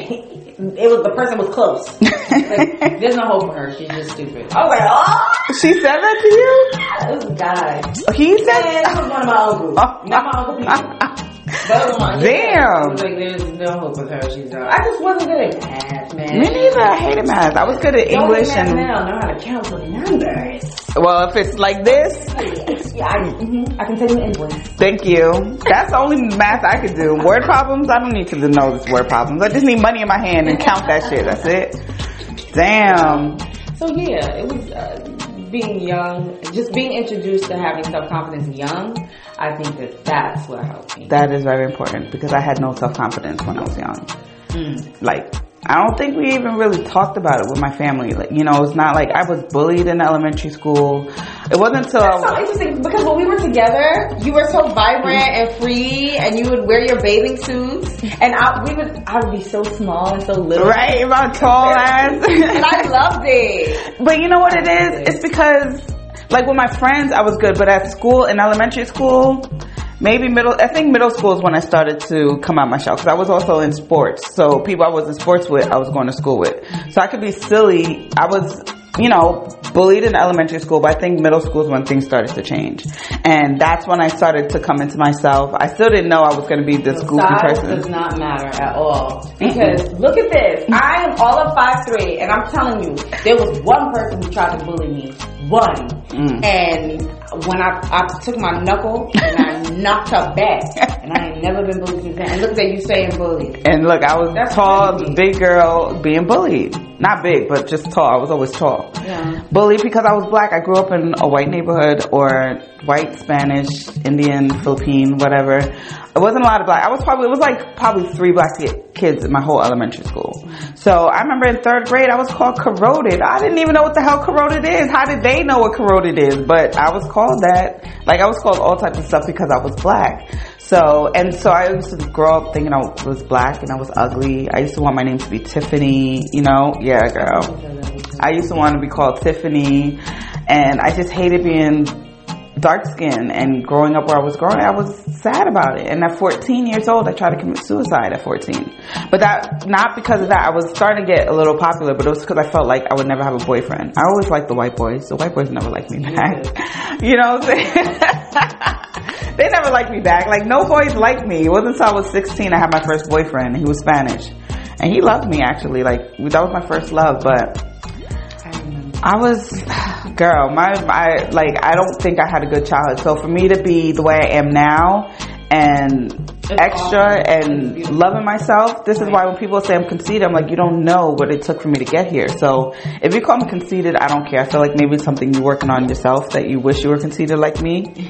it was the person was close. Like, there's no hope for her. She's just stupid. I was like, oh! She said that to you? It was a guy. He said that was one of my uncles. Not my uncle people. Damn. Like, there's no hope with her. She's done. I just wasn't good at math, man. Me neither. I hated math. I was good at English and now know how to count the numbers. Well, if it's like this, yeah, I can tell you English. Thank you. That's the only math I could do. Word problems. I don't need to know this word problems. I just need money in my hand and count that shit. That's it. Damn. So yeah, it was being young, just being introduced to having self-confidence young. I think that's what helped me. That is very important because I had no self-confidence when I was young. Like, I don't think we even really talked about it with my family. Like, you know, it's not like I was bullied in elementary school. It wasn't until... That's so interesting because when we were together, you were so vibrant and free, and you would wear your bathing suits, and I would be so small and so little. Right, my tall ass. And I loved it. But you know what it is? It's because... Like, with my friends, I was good, but at school, in elementary school, middle school is when I started to come out my shell, because I was also in sports, so people I was in sports with, I was going to school with. So I could be silly. I was, you know, bullied in elementary school, but I think middle school is when things started to change. And that's when I started to come into myself. I still didn't know I was going to be this goofy person. Size does not matter at all. Because look at this. I am all of 5'3", and I'm telling you, there was one person who tried to bully me. One. And when I took my knuckle and I knocked her back, and I ain't never been bullied since then. And look at you saying bullied. And look, I was tall, big girl being bullied. Not big, but just tall. I was always tall. Yeah. Bullied because I was black. I grew up in a white neighborhood, or white, Spanish, Indian, Philippine, whatever. It wasn't a lot of black. It was probably 3 black kids in my whole elementary school. So I remember in 3rd grade, I was called corroded. I didn't even know what the hell corroded is. How did they know what corroded is? But I was called that. Like, I was called all types of stuff because I was black. So I used to grow up thinking I was black and I was ugly. I used to want my name to be Tiffany, you know? Yeah, girl. I used to want to be called Tiffany, and I just hated being dark skinned and growing up where I was growing. I was sad about it. And at 14 years old, I tried to commit suicide at 14. But that, not because of that. I was starting to get a little popular, but it was because I felt like I would never have a boyfriend. I always liked the white boys. The white boys never liked me back. You know what I'm saying? They never liked me back. Like, no boys liked me. It wasn't until I was 16 I had my first boyfriend, and he was Spanish. And he loved me, actually. Like, that was my first love, but I was, girl, I don't think I had a good childhood. So for me to be the way I am now and extra and loving myself, this is why when people say I'm conceited, I'm like, you don't know what it took for me to get here. So if you call me conceited, I don't care. I feel like maybe it's something you're working on yourself that you wish you were conceited like me.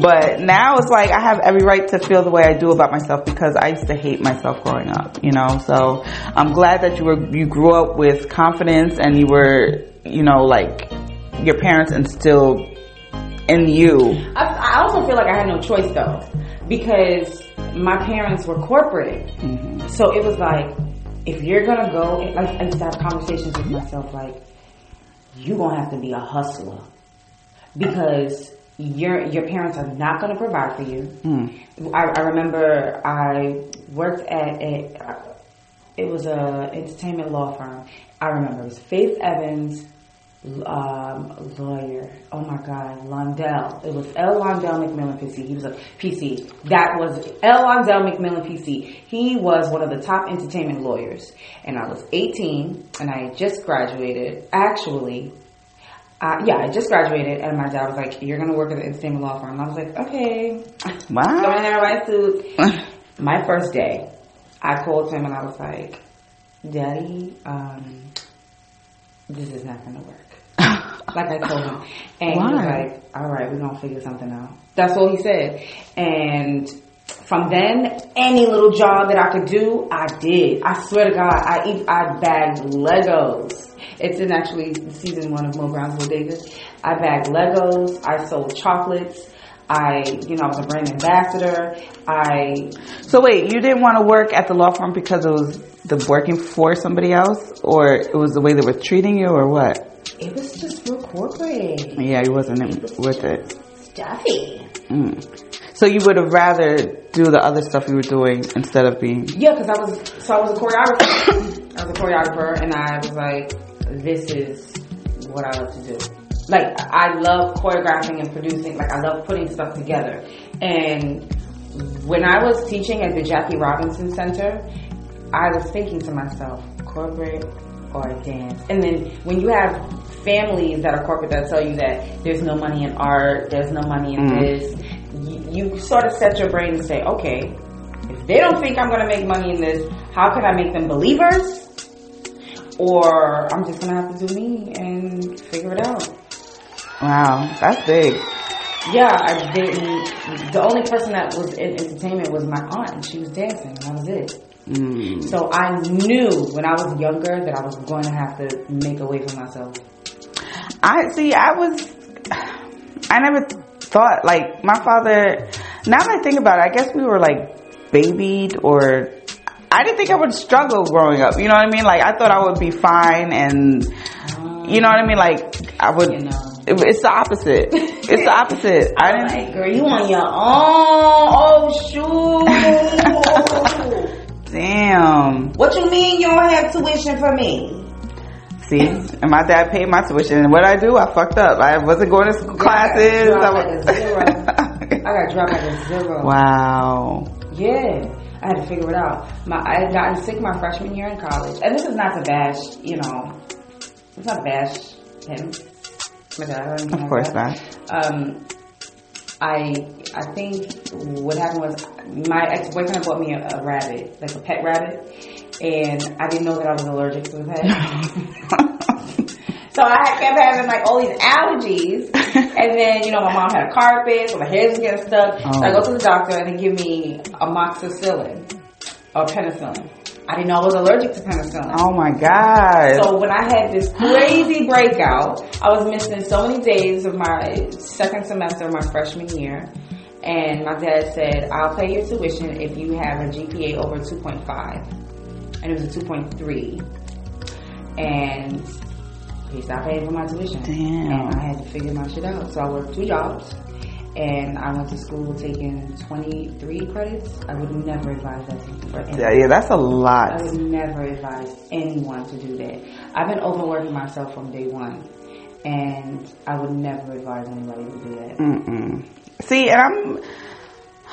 But now it's like I have every right to feel the way I do about myself because I used to hate myself growing up, you know. So I'm glad that you grew up with confidence and you were, you know, like your parents instilled in you. I also feel like I had no choice though, because my parents were corporate. Mm-hmm. So it was like, if you're gonna go, like, I used to have conversations with myself like, you're gonna have to be a hustler because your parents are not going to provide for you. Mm. I remember I worked at it was an entertainment law firm. I remember it was Faith Evans, lawyer. Oh my God, Londell. It was L. Londell McMillan PC. He was a PC. That was L. Londell McMillan PC. He was one of the top entertainment lawyers. And I was 18, and I had just graduated. Actually, I just graduated, and my dad was like, "You're gonna work at the entertainment law firm." And I was like, "Okay." Wow. Going in there in my suit. My first day, I called him and I was like, "Daddy, this is not gonna work." Like I told him, and he was like, "All right, we're gonna figure something out." That's all he said. And from then, any little job that I could do, I did. I swear to God, I bagged Legos. It's in actually season 1 of Mo Brown's Bodegas. I bagged Legos. I sold chocolates. I was a brand ambassador. So wait, you didn't want to work at the law firm because it was the working for somebody else, or it was the way they were treating you, or what? It was just real corporate. Yeah, you wasn't with it. Stuffy. Mm. So you would have rather do the other stuff you were doing instead of being? Yeah, because I was a choreographer. I was a choreographer, and I was like, this is what I love to do. Like, I love choreographing and producing. Like, I love putting stuff together. And when I was teaching at the Jackie Robinson Center, I was thinking to myself, corporate or dance. And then when you have families that are corporate that tell you that there's no money in art, there's no money in this, you sort of set your brain and say, okay, if they don't think I'm going to make money in this, how can I make them believers? Or I'm just going to have to do me and figure it out. Wow, that's big. Yeah, I didn't. The only person that was in entertainment was my aunt, and she was dancing, and that was it. Mm. So I knew when I was younger that I was going to have to make a way for myself. I never thought, like, my father, now that I think about it, I guess we were, like, babied, or I didn't think I would struggle growing up. You know what I mean? Like, I thought I would be fine, and you know what I mean? Like, I would. You know. It's the opposite. It's the opposite. I didn't. Like, girl, you on your own? Oh shoot! Damn. What you mean you don't have tuition for me? See, and my dad paid my tuition, and what I do, I fucked up. I wasn't going to classes. I got dropped like a zero. Wow. Yeah. I had to figure it out. I had gotten sick my freshman year in college. And this is not to bash, it's not to bash him. My dad, of course not. I think what happened was my ex-boyfriend bought me a rabbit, like a pet rabbit. And I didn't know that I was allergic to the pet. So I kept having, like, all these allergies. And then, my mom had a carpet, so my hair was getting stuck. Oh. So I go to the doctor, and they give me amoxicillin or penicillin. I didn't know I was allergic to penicillin. Oh, my God. So when I had this crazy breakout, I was missing so many days of my second semester of my freshman year. And my dad said, I'll pay your tuition if you have a GPA over 2.5. And it was a 2.3. And He stopped paying for my tuition. Damn. And I had to figure my shit out. So I worked 2 jobs. And I went to school taking 23 credits. I would never advise that for anyone. Yeah, that's a lot. I would never advise anyone to do that. I've been overworking myself from day one. And I would never advise anybody to do that. Mm-mm. See, and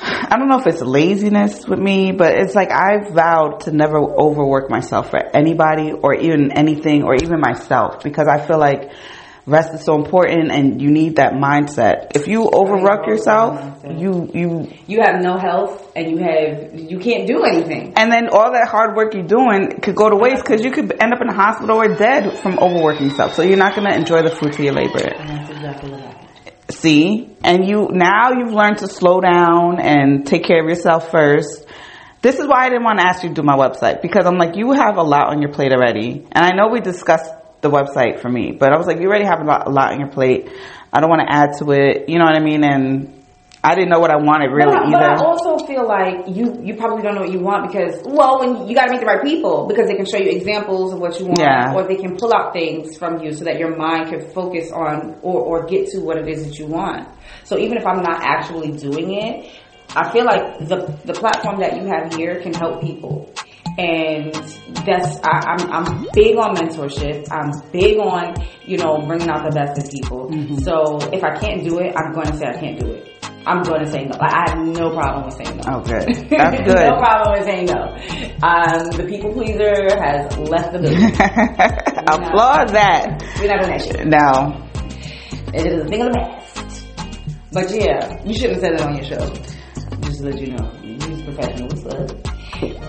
I don't know if it's laziness with me, but it's like I've vowed to never overwork myself for anybody or even anything or even myself, because I feel like rest is so important and you need that mindset. If you overwork yourself, you have no health and you can't do anything. And then all that hard work you're doing could go to waste because you could end up in the hospital or dead from overworking yourself. So you're not going to enjoy the fruits of your labor. And that's exactly what happened. See? And you've learned to slow down and take care of yourself first. This is why I didn't want to ask you to do my website, because I'm like, you have a lot on your plate already. And I know we discussed the website for me, but I was like, you already have a lot on your plate. I don't want to add to it, you know what I mean? And I didn't know what I wanted really either. But I also feel like you probably don't know what you want, because, well, when you got to meet the right people, because they can show you examples of what you want, or they can pull out things from you so that your mind can focus on or get to what it is that you want. So even if I'm not actually doing it, I feel like the platform that you have here can help people. And that's, I'm big on mentorship. I'm big on, bringing out the best in people. Mm-hmm. So if I can't do it, I'm going to say I can't do it. I'm going to say no. Like, I have no problem with saying no. Okay. That's good. No problem with saying no. The people pleaser has left the business. Applaud that. We're not doing that shit. No. It is a thing of the past. But yeah, you shouldn't have said it on your show. Just to let you know. You're professional. What's up?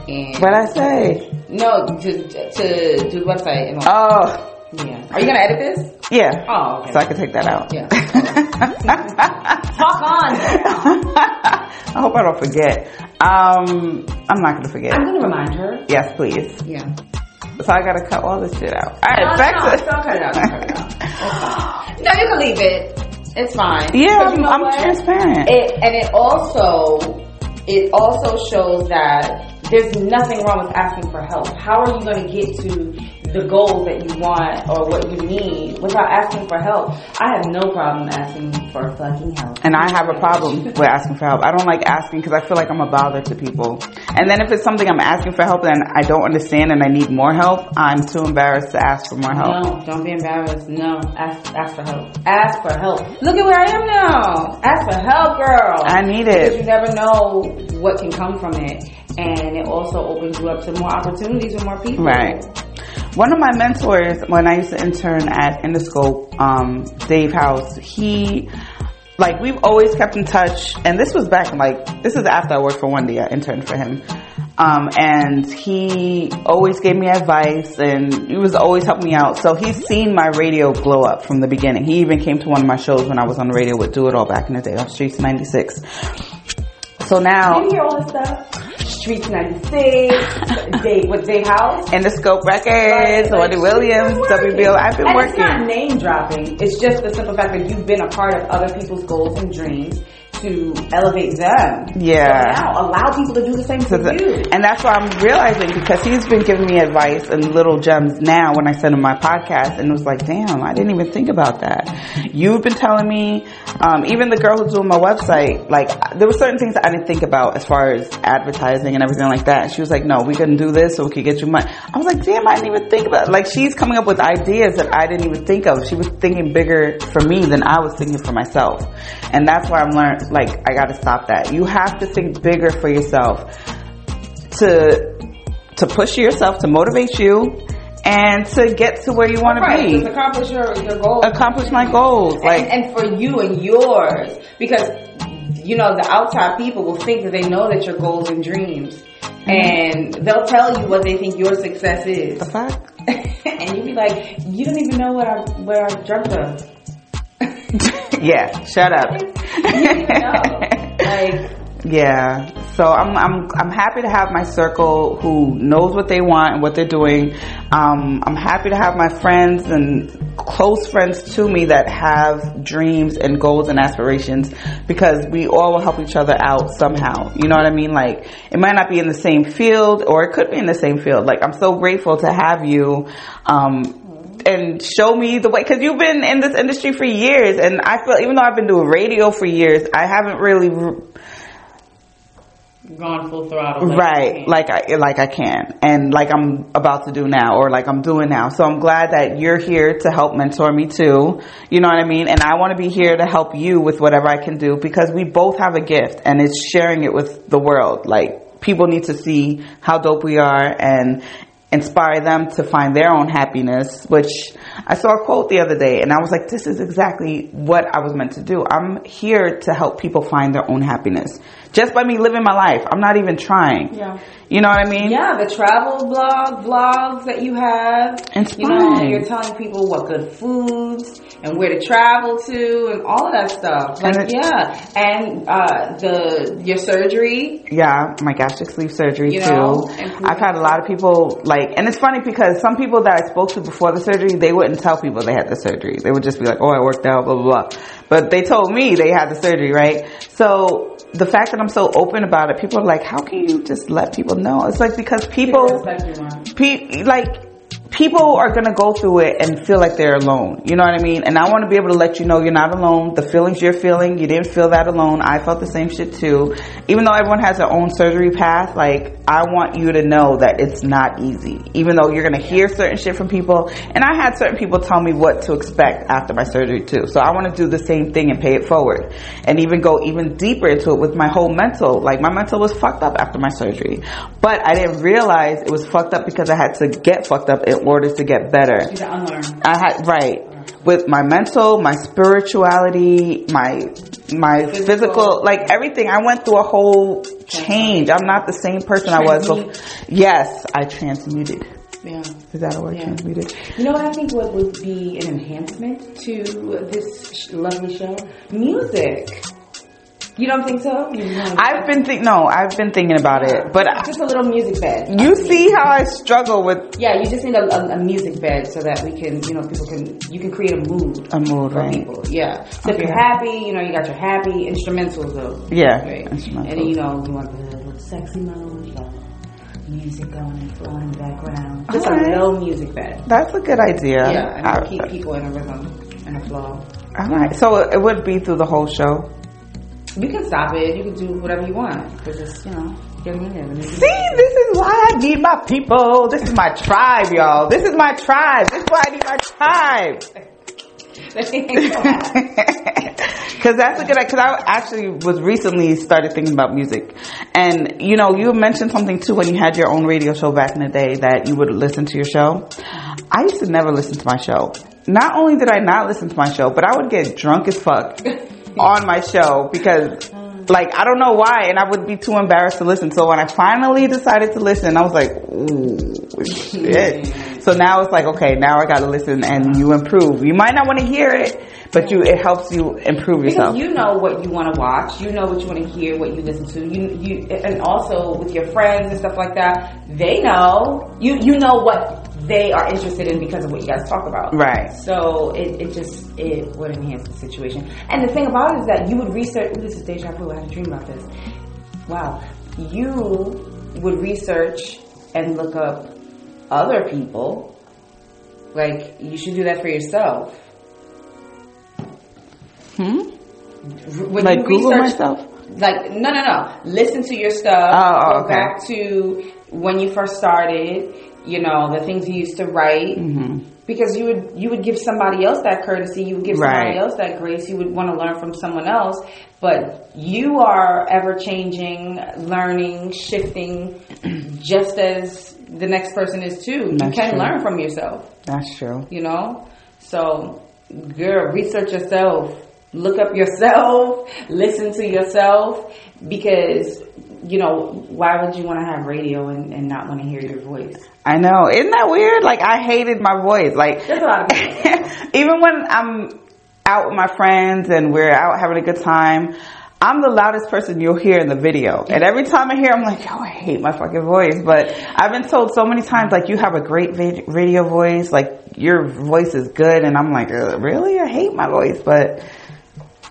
And what I say? No, to do the website. And oh. Yeah. Are you going to edit this? Yeah. Oh, okay. So I can take that out. Yeah. Talk on. I hope I don't forget. I'm not going to forget. I'm going to remind her. Yes, please. Yeah. So I got to cut all this shit out. All right, back to... Don't cut it out. Don't cut it out. It's fine. No, you can leave it. It's fine. Yeah, I'm transparent. It also shows that there's nothing wrong with asking for help. How are you going to get to the goal that you want or what you need without asking for help? I have no problem asking for fucking help. And I have a problem with asking for help. I don't like asking because I feel like I'm a bother to people. And then if it's something I'm asking for help and I don't understand and I need more help, I'm too embarrassed to ask for more help. No, don't be embarrassed. No, ask for help. Ask for help. Look at where I am now. Ask for help, girl. I need it. Because you never know what can come from it. And it also opens you up to more opportunities with more people. Right. One of my mentors, when I used to intern at Endoscope, Dave House, we've always kept in touch. And this was back, this is after I worked for Wendy. I interned for him. And he always gave me advice and he was always helping me out. So he's seen my radio glow up from the beginning. He even came to one of my shows when I was on the radio with Do It All back in the day on Streets 96. So now... Maybe all this stuff. Streets 96, Dave House. Endoscope Records, Audie Williams, WBL. I've been working. It's not name dropping. It's just the simple fact that you've been a part of other people's goals and dreams to elevate them. Yeah. So now allow people to do the same to you. And that's why I'm realizing, because he's been giving me advice and little gems now when I send him my podcast, and it was like, damn, I didn't even think about that. You've been telling me, even the girl who's doing my website, there were certain things that I didn't think about as far as advertising and everything like that. She was like, no, we couldn't do this so we could get you money. I was like, damn, I didn't even think about it. She's coming up with ideas that I didn't even think of. She was thinking bigger for me than I was thinking for myself. And that's why I'm learning. I gotta stop that. You have to think bigger for yourself to push yourself, to motivate you, and to get to where you want to be. Just accomplish your goals. Accomplish my goals. And for you and yours. Because, the outside people will think that they know that your goals and dreams. And they'll tell you what they think your success is. The fuck? And you'll be like, you don't even know what I dreamt of. Yeah, shut up. Yeah. So I'm happy to have my circle who knows what they want and what they're doing. I'm happy to have my friends and close friends to me that have dreams and goals and aspirations, because we all will help each other out somehow. You know what I mean? It might not be in the same field, or it could be in the same field. I'm so grateful to have you. and show me the way, because you've been in this industry for years, and I feel, even though I've been doing radio for years, I haven't really gone full throttle like I can and like I'm about to do now, or like I'm doing now. So I'm glad that you're here to help mentor me too, you know what I mean? And I want to be here to help you with whatever I can do, because we both have a gift, and it's sharing it with the world. Like, people need to see how dope we are and inspire them to find their own happiness, which I saw a quote the other day and I was like, this is exactly what I was meant to do. I'm here to help people find their own happiness just by me living my life. I'm not even trying. Yeah. You know what I mean? Yeah, the travel blogs that you have. Inspiring. You know, you're telling people what good foods and where to travel to and all of that stuff. Like, and yeah. And your surgery. Yeah, my gastric sleeve surgery, you know, too. I've had a lot of people, like, and it's funny because some people that I spoke to before the surgery, they wouldn't tell people they had the surgery. They would just be like, oh, I worked out, blah, blah, blah. But they told me they had the surgery, right? So the fact that I'm so open about it, people are like, how can you just let people know? It's like, because people are going to go through it and feel like they're alone. You know what I mean? And I want to be able to let you know you're not alone. The feelings you're feeling, you didn't feel that alone. I felt the same shit too. Even though everyone has their own surgery path, like, I want you to know that it's not easy. Even though you're going to hear certain shit from people. And I had certain people tell me what to expect after my surgery too. So I want to do the same thing and pay it forward. And even go even deeper into it with my whole mental. Like, my mental was fucked up after my surgery. But I didn't realize it was fucked up because I had to get fucked up in order to get better. You gotta unlearn. With my mental, my spirituality, my physical, like, everything. I went through a whole change. I'm not the same person I was before. Yes, I transmuted. Yeah. Is that a word? Yeah. Transmuted. You know what I think what would be an enhancement to this lovely show? Music. You don't think so? I've been thinking about it, but just a little music bed. You see how I struggle with? Yeah, you just need a music bed so that we can, you know, people can, you can create a mood for people. Yeah. So if you're happy, you know, you got your happy instrumentals though. Yeah. Right. Instrumentals. And then, you know, you want the little sexy mode, you got music going and flowing in the background. Just a little music bed. That's a good idea. Yeah, and keep people in a rhythm and a flow. All right. So it would be through the whole show. You can stop it. You can do whatever you want. Because it's, you know, getting in there. See, this is why I need my people. This is my tribe, y'all. This is my tribe. This is why I need my tribe. Because that's a good idea. Because I actually was recently started thinking about music. And, you know, you mentioned something, too, when you had your own radio show back in the day that you would listen to your show. I used to never listen to my show. Not only did I not listen to my show, but I would get drunk as fuck on my show because, like, I don't know why, and I would be too embarrassed to listen. So when I finally decided to listen, I was like, ooh, shit. So now it's like, okay, now I gotta listen, and you improve. You might not want to hear it, but it helps you improve yourself. Because you know what you want to watch, you know what you want to hear, what you listen to. You and also with your friends and stuff like that, they know you know what they are interested in because of what you guys talk about. Right. So it would enhance the situation. And the thing about it is that you would research. Ooh, this is deja vu. I had a dream about this. Wow. You would research and look up other people. Like, you should do that for yourself. When like, Google myself? Like, no. Listen to your stuff. Oh, okay. Go back to when you first started, you know, the things you used to write. Mm-hmm. Because you would give somebody else that courtesy. You would give somebody else that grace. You would want to learn from someone else. But you are ever-changing, learning, shifting, just as the next person is, too. That's you can true. Learn from yourself. That's true. You know? So, girl, research yourself. Look up yourself, listen to yourself, because, you know, why would you want to have radio and not want to hear your voice? I know. Isn't that weird? Like, I hated my voice. Like, there's a lot of people. Even when I'm out with my friends and we're out having a good time, I'm the loudest person you'll hear in the video. And every time I hear, I'm like, yo, I hate my fucking voice. But I've been told so many times, like, you have a great radio voice. Like, your voice is good. And I'm like, really? I hate my voice. But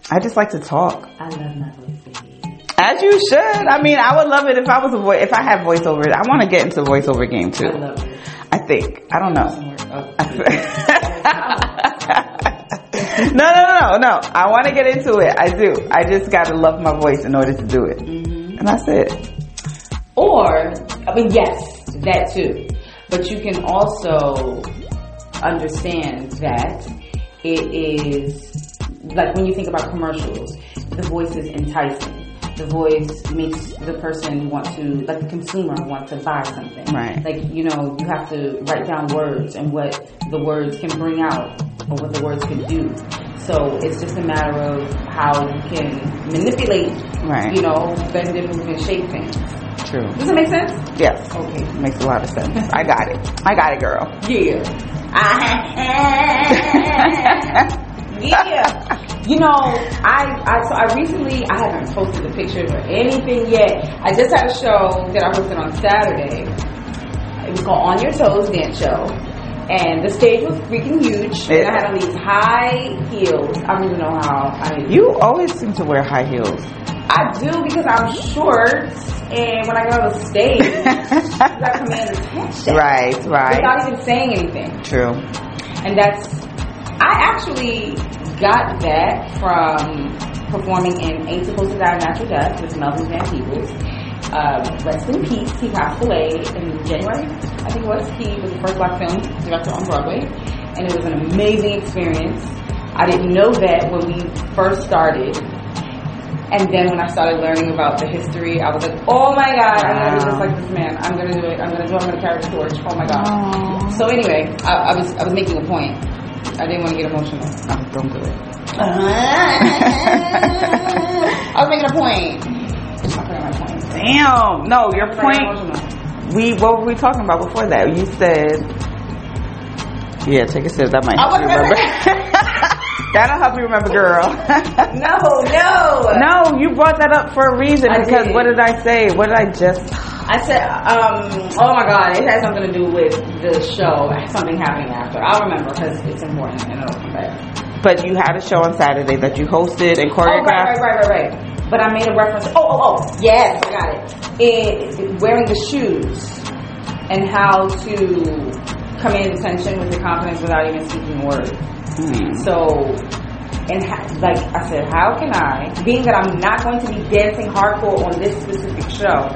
I just like to talk. I love my voice, baby. As you should. I mean, I would love it if I was if I had voiceover. I want to get into the voiceover game too. I love it. I think. I don't know. No. I want to get into it. I do. I just got to love my voice in order to do it. Mm-hmm. And that's it. Or, I mean, yes, that too. But you can also understand that it is, like when you think about commercials, the voice is enticing. The voice makes the person want to, like the consumer wants to buy something. Right. Like, you know, you have to write down words and what the words can bring out or what the words can do. So it's just a matter of how you can manipulate, right, you know, bend and move and shape things. True. Does it make sense? Yes. Okay. It makes a lot of sense. I got it. I got it, girl. Yeah. Yeah. You know, I recently, I haven't posted a picture or anything yet. I just had a show that I hosted on Saturday. It was called On Your Toes Dance Show. And the stage was freaking huge. And I had on these high heels. I don't even know how. You always seem to wear high heels. I do because I'm short. And when I go on the stage, I command attention. Right. Without even saying anything. True. And that's, I actually got that from performing in Ain't Supposed to Die of Natural Death with Melvin Van Peebles. Rest in peace. He passed away in January, I think it was. He was the first black film director on Broadway, and it was an amazing experience. I didn't know that when we first started, and then when I started learning about the history, I was like, oh my God, I'm going to be just like this man. I'm going to do it. I'm going to carry the torch. Oh my God. Aww. So anyway, I was making a point. I didn't want to get emotional. Oh, don't do it. I was making a point. I forgot my point. Damn. No, your point. What were we talking about before that? You said. Yeah, take a sip. That might help you remember. That'll help you remember, girl. No, you brought that up for a reason. Because what did I say? What did I just? I said, oh my God, it had something to do with the show, something happening after. I'll remember because it's important and it'll come back. But you had a show on Saturday that you hosted and choreographed. Oh, right. But I made a reference. Oh, yes, I got it. It wearing the shoes and how to command attention with your confidence without even speaking words. So... And like I said, how can I, being that I'm not going to be dancing hardcore on this specific show,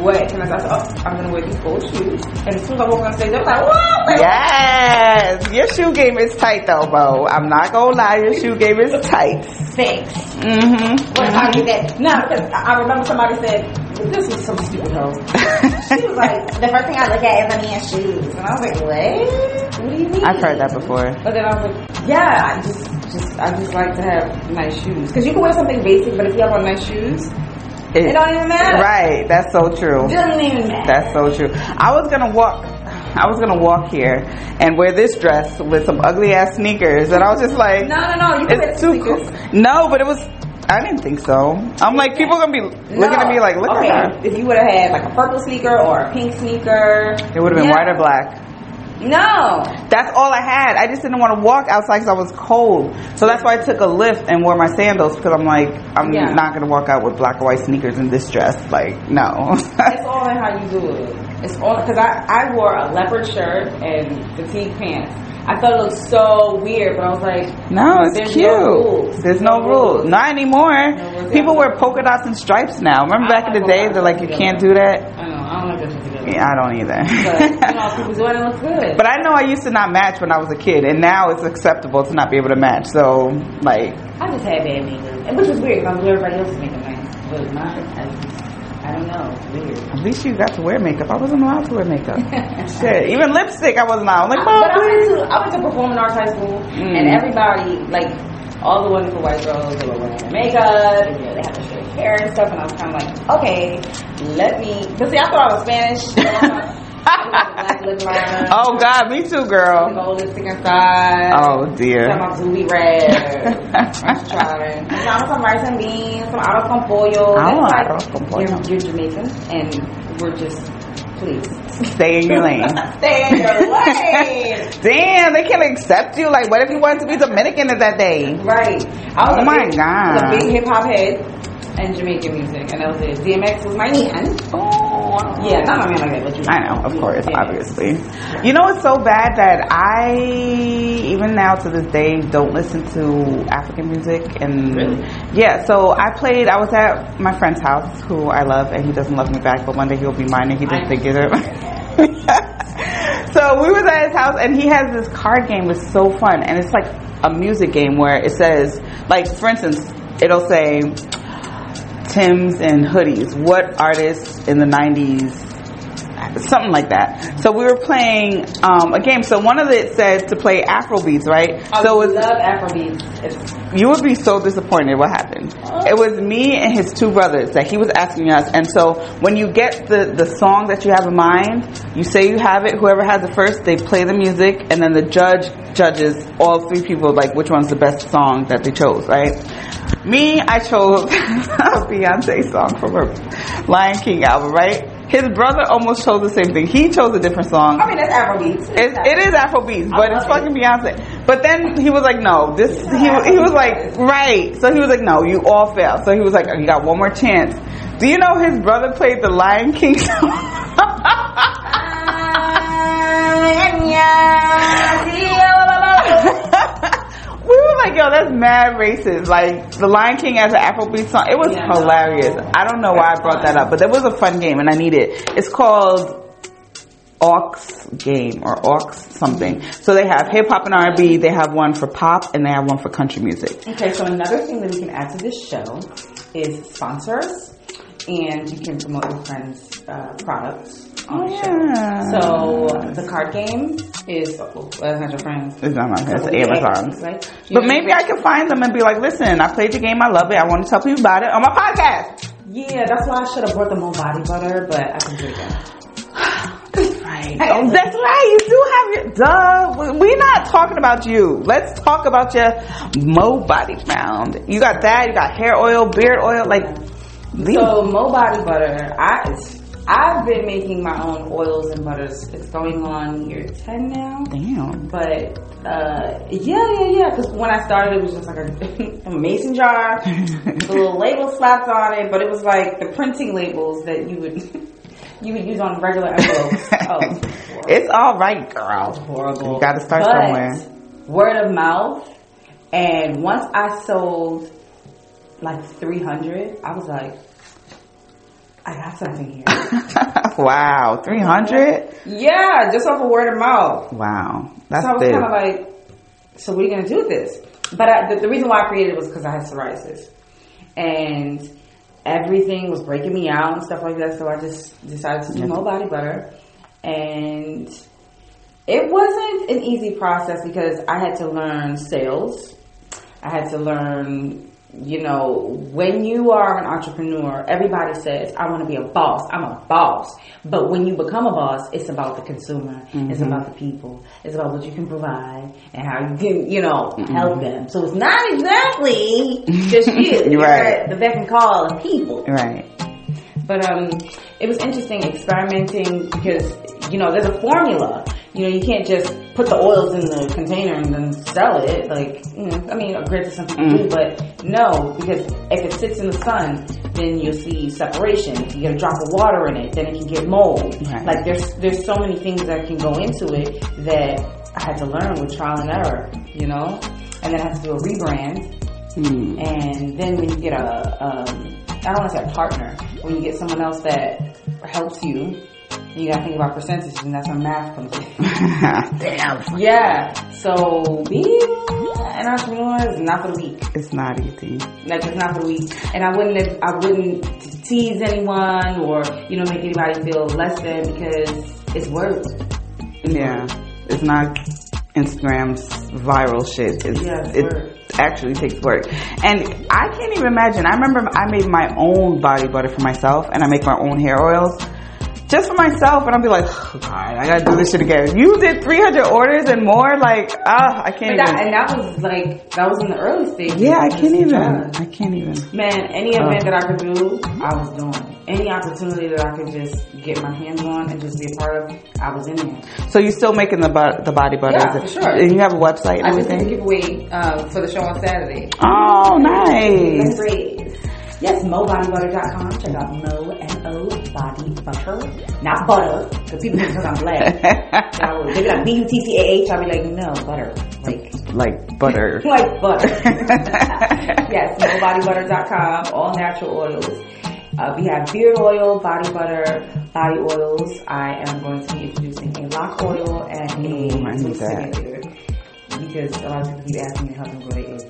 what can I say? I'm going to wear these gold shoes. And as soon as I walk on stage, I'm like, whoa! Like, yes! Your shoe game is tight though, Bo. I'm not going to lie, your shoe game is tight. Thanks. Mm-hmm. What I get that? No, because I remember somebody said, this was some stupid hoe. She was like, the first thing I look at is a man's shoes. And I was like, what? What do you mean? I've heard that before. But then I was like, yeah, I just like to have nice shoes. Because you can wear something basic, but if you have on nice shoes, it don't even matter. Right. That's so true. It doesn't even matter. That's so true. I was gonna walk here and wear this dress with some ugly ass sneakers, and I was just like, no, you can wear too sneakers. Cool. No, but it was. I didn't think so. I'm like, people are going to be looking at me like, look at her. If you would have had like a purple sneaker or a pink sneaker. It would have been white or black. No. That's all I had. I just didn't want to walk outside because I was cold. So that's why I took a lift and wore my sandals because I'm like, I'm not going to walk out with black and white sneakers in this dress. Like, no. It's all in how you do it. It's all, because I wore a leopard shirt and fatigue pants. I thought it looked so weird, but I was like, no, it's cute. There's no rules. Not anymore. No, people wear polka dots and stripes now. Remember back in the day, they're like, you can't do that? I know. I don't like that together. Yeah, I don't either. But, people do it and look good. But I know I used to not match when I was a kid, and now it's acceptable to not be able to match. So, like. I just had bad makeup. Which is weird, because I'm doing everybody else's makeup, man. But I don't know. It's weird. At least you got to wear makeup. I wasn't allowed to wear makeup. Shit. Even lipstick I wasn't allowed. I'm like, Mom, please. I went to performing arts high school, and everybody, like, all the wonderful white girls, they were wearing their makeup, and they had their straight hair and stuff, and I was kind of like, okay, let me... But see, I thought I was Spanish. I was like, oh, God, me too, girl. The gold lipstick inside. Oh, dear. Some absolutely red. I'm trying. You know, some rice and beans, some arroz con pollo. I don't like arroz con pollo. You're Jamaican, and we're just... Please. Stay in your lane. Stay in your lane. Damn, they can't accept you. Like, what if you wanted to be Dominican that day? Right. I was a big hip hop head and Jamaican music, and that was it. DMX was my man. Oh. Yeah, not on me like that, but you know. I know, of course, yeah. Obviously. You know, it's so bad that I, even now to this day, don't listen to African music. And really? Yeah, so I was at my friend's house, who I love, and he doesn't love me back, but one day he'll be mine, and he just didn't get it. So we was at his house, and he has this card game that's so fun, and it's like a music game where it says, like, for instance, it'll say, Tims and hoodies, what artists in the 90s, something like that. So we were playing a game. So one of it says to play Afrobeats, right? I love Afrobeats. You would be so disappointed what happened. Oh. It was me and his two brothers that he was asking us. And so when you get the song that you have in mind, you say you have it. Whoever has it first, they play the music. And then the judge judges all three people, like which one's the best song that they chose, right? Me, I chose a Beyonce song from her Lion King album, right? His brother almost chose the same thing. He chose a different song. I mean, that's Afrobeats. It is Afrobeats, but it's fucking Beyonce. But then he was like, no, he was like, right. So he was like, no, you all failed. So he was like, you got one more chance. Do you know his brother played the Lion King song? We were like, yo, that's mad racist. Like, the Lion King as an Afrobeat song. It was hilarious. I don't know why I brought that up, but that was a fun game, and I need it. It's called Ox Game, or Ox something. So they have hip-hop and R&B, they have one for pop, and they have one for country music. Okay, so another thing that we can add to this show is sponsors, and you can promote your friends' products. Yeah. So the card game is that's not your friends. It's not my friends. It's Amazon's. Right? But maybe I can find them and be like, listen, I played the game. I love it. I want to tell people about it on my podcast. Yeah, that's why I should have brought the Mo Body butter, but I can do that. Right. Oh, that's right. You do have your duh. We're not talking about you. Let's talk about your Mo Body Found. You got that. You got hair oil, beard oil, like. So Mo Body butter, I've been making my own oils and butters. It's going on year 10 now. Damn. But, yeah. Because when I started, it was just like a mason jar. The little label slapped on it. But it was like the printing labels that you would use on regular envelopes. Oh, it's all right, girl. It's horrible. You got to start somewhere. Word of mouth. And once I sold like 300, I was like, I got something here. Wow, 300? Yeah, just off of word of mouth. Wow, that's so I was kind of like, so what are you going to do with this? But the reason why I created it was because I had psoriasis. And everything was breaking me out and stuff like that. So I just decided to do Mo Body Butter. And it wasn't an easy process because I had to learn sales. I had to learn... You know, when you are an entrepreneur, everybody says, I want to be a boss. I'm a boss. But when you become a boss, it's about the consumer. Mm-hmm. It's about the people. It's about what you can provide and how you can, you know, mm-hmm. help them. So it's not exactly just you. Right. The beck and call of people. Right. But it was interesting experimenting because, you know, there's a formula. You know, you can't just put the oils in the container and then sell it. Like, you know, I mean, great to some people do, but no, because if it sits in the sun, then you'll see separation. If you get a drop of water in it, then it can get mold. Right. Like, there's so many things that can go into it that I had to learn with trial and error, you know? And then I had to do a rebrand. Mm. And then when you get I don't want to say a partner, when you get someone else that helps you, you gotta think about percentages, and that's when math comes in. Damn. Yeah. So being an entrepreneur is not for the weak. It's not easy. Like, it's not for the weak. And I wouldn't tease anyone or, you know, make anybody feel less than, because it's work. Yeah. It's not Instagram's viral shit. It actually takes work. And I can't even imagine. I remember I made my own body butter for myself, and I make my own hair oils. Just for myself, and I'll be like, oh, God, I gotta do this shit again. You did 300 orders and more, like, I can't even. And that was in the early stages. Yeah, I can't even. Man, any event that I could do, I was doing. Any opportunity that I could just get my hands on and just be a part of, I was in there. So you're still making the body butter? Yeah, for sure. And you have a website and everything? I just did a giveaway for the show on Saturday. Oh, nice. That's great. Yes, mobodybutter.com. Check out Mo, M-O, Body Butter. cracker, not butter, because people think I'm black. So I would, they'd be like B-U-T-C-A-H, I'd be like, no, butter. Like butter. Like butter. Yes, mobodybutter.com, all natural oils. We have beard oil, body butter, body oils. I am going to be introducing a lock oil and a stimulator, because a lot of people keep asking me how to grow their ears.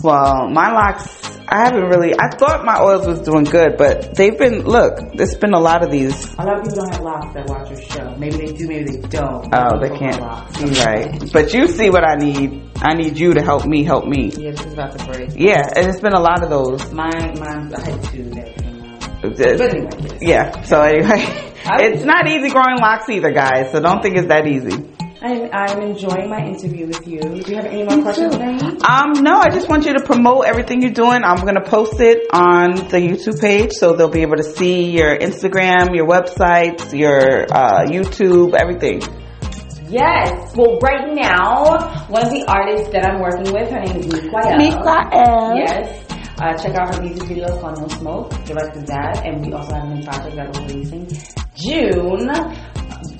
Well, my locks, I haven't really, I thought my oils was doing good, but they've been, look, it's been a lot of these. A lot of people don't have locks that watch your show. Maybe they do, maybe they don't. Oh, they can't. Right. But you see what I need. I need you to help me. Yeah, this is about to break. Yeah, and it's been a lot of those. Mine, I had two that came out. But anyway. Yes. Yeah, so anyway, it's not easy growing locks either, guys, so don't think it's that easy. I'm enjoying my interview with you. Do you have any more questions? No, I just want you to promote everything you're doing. I'm going to post it on the YouTube page, so they'll be able to see your Instagram, your websites, your YouTube, everything. Yes. Well, right now, one of the artists that I'm working with, her name is Misael. Yes. Check out her music video called No Smoke, directed that, and we also have a new project that we're releasing June.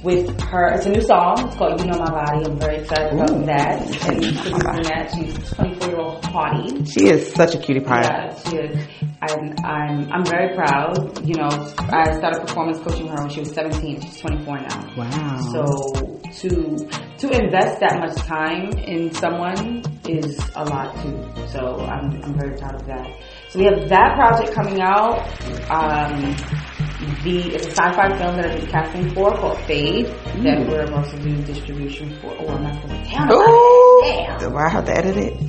With her, it's a new song. It's called "You Know My Body." I'm very excited about that. And she's 24-year-old Audie. She is such a cutie pie. Yeah, she is. I'm very proud. You know, I started performance coaching her when she was 17. She's 24 now. Wow. So to invest that much time in someone is a lot too. So I'm very proud of that. So we have that project coming out. It's a sci-fi film that I've been casting for called Fade that we're about to do distribution for. Oh, I'm not going to tell you. Do I have to edit it?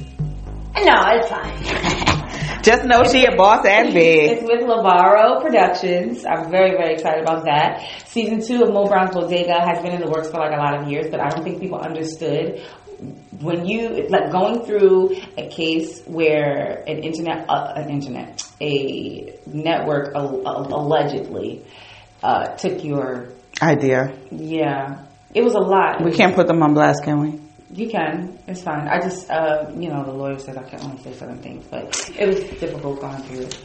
No, it's fine. Just know she a boss and big. It's with Lavaro Productions. I'm very, very excited about that. Season 2 of Mo Brown's Bodega has been in the works for like a lot of years, but I don't think people understood. When you, like, going through a case where a network allegedly took your idea. Yeah. It was a lot. We can't put them on blast, can we? You can. It's fine. I just, the lawyer said I can only say certain things, but it was difficult going through it.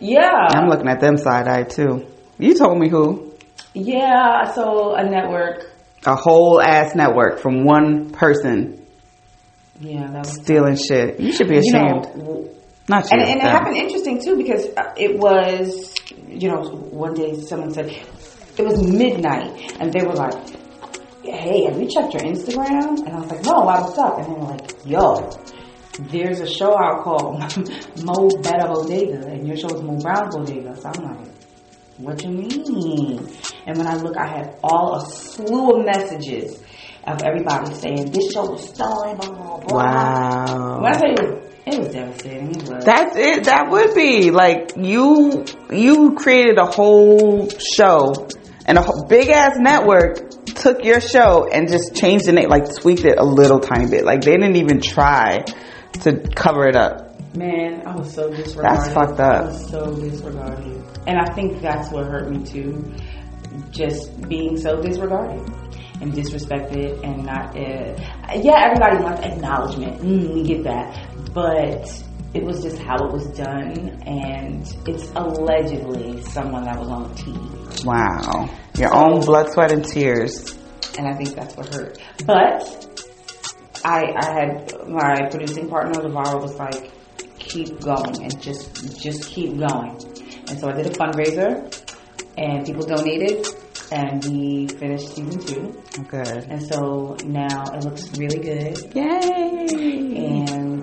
Yeah. I'm looking at them side-eye, too. You told me who. Yeah, so a network. A whole ass network from one person. Yeah, that was stealing shit. You should be ashamed. Not you. And it happened interesting too, because it was, one day someone said it was midnight, and they were like, "Hey, have you checked your Instagram?" And I was like, "No, what's up?" And they were like, "Yo, there's a show out called Mo Better Bodega, and your show is Mo Brown Bodega." So I'm like, "What you mean?" And when I look, I had a slew of messages of everybody saying, "This show was stolen, blah, blah, blah." Wow. When I say it was devastating. It was. That's it. That would be. Like, you created a whole show, and a big-ass network took your show and just changed the name, like, tweaked it a little tiny bit. Like, they didn't even try to cover it up. Man, I was so disregarded. That's fucked up. I was so disregarded. And I think that's what hurt me too. Just being so disregarded and disrespected and not... everybody wants acknowledgement. We get that. But it was just how it was done. And it's allegedly someone that was on the team. Wow. Your own blood, sweat, and tears. And I think that's what hurt. But I had... My producing partner, Lavaro, was like... keep going and just keep going. And so I did a fundraiser and people donated and we finished season 2. Okay. And so now it looks really good. Yay! And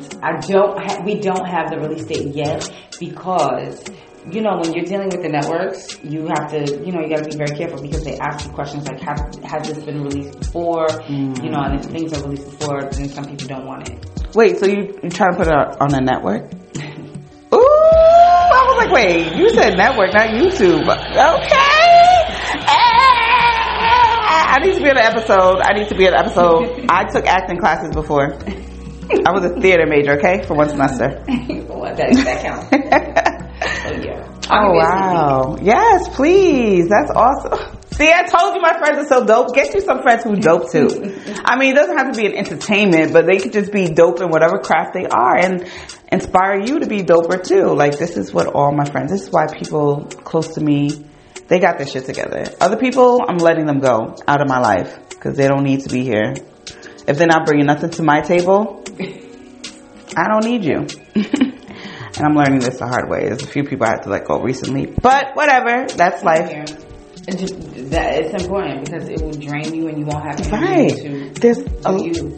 we don't have the release date yet because, when you're dealing with the networks, you have to, you got to be very careful because they ask you questions like, has this been released before? And if things are released before, then some people don't want it. Wait, so you're trying to put it on a network? Ooh, I was like, wait, you said network, not YouTube. Okay. I need to be on an episode. I took acting classes before. I was a theater major, okay, for one semester. That counts. Oh, yeah. Oh, wow. Yes, please. That's awesome. See, I told you my friends are so dope. Get you some friends who dope too. I mean, it doesn't have to be an entertainment, but they could just be dope in whatever craft they are and inspire you to be doper too. Like, this is what all my friends, this is why people close to me They got their shit together. Other people, I'm letting them go out of my life because they don't need to be here. If they're not bringing nothing to my table, I don't need you. And I'm learning this the hard way. There's a few people I had to let go recently, but whatever. That's life. Yeah. It's important because it will drain you and you won't have energy right. There's a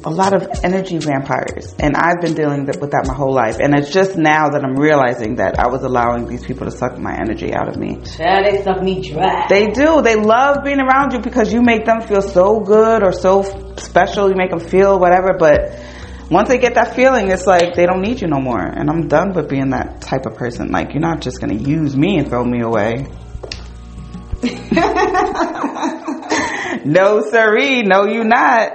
lot of energy vampires, and I've been dealing with that my whole life, and it's just now that I'm realizing that I was allowing these people to suck my energy out of me. Yeah, they suck me dry. They do. They love being around you because you make them feel so good or so special. You make them feel whatever, but once they get that feeling, it's like they don't need you no more. And I'm done with being that type of person. Like, you're not just going to use me and throw me away. No siree, no you not.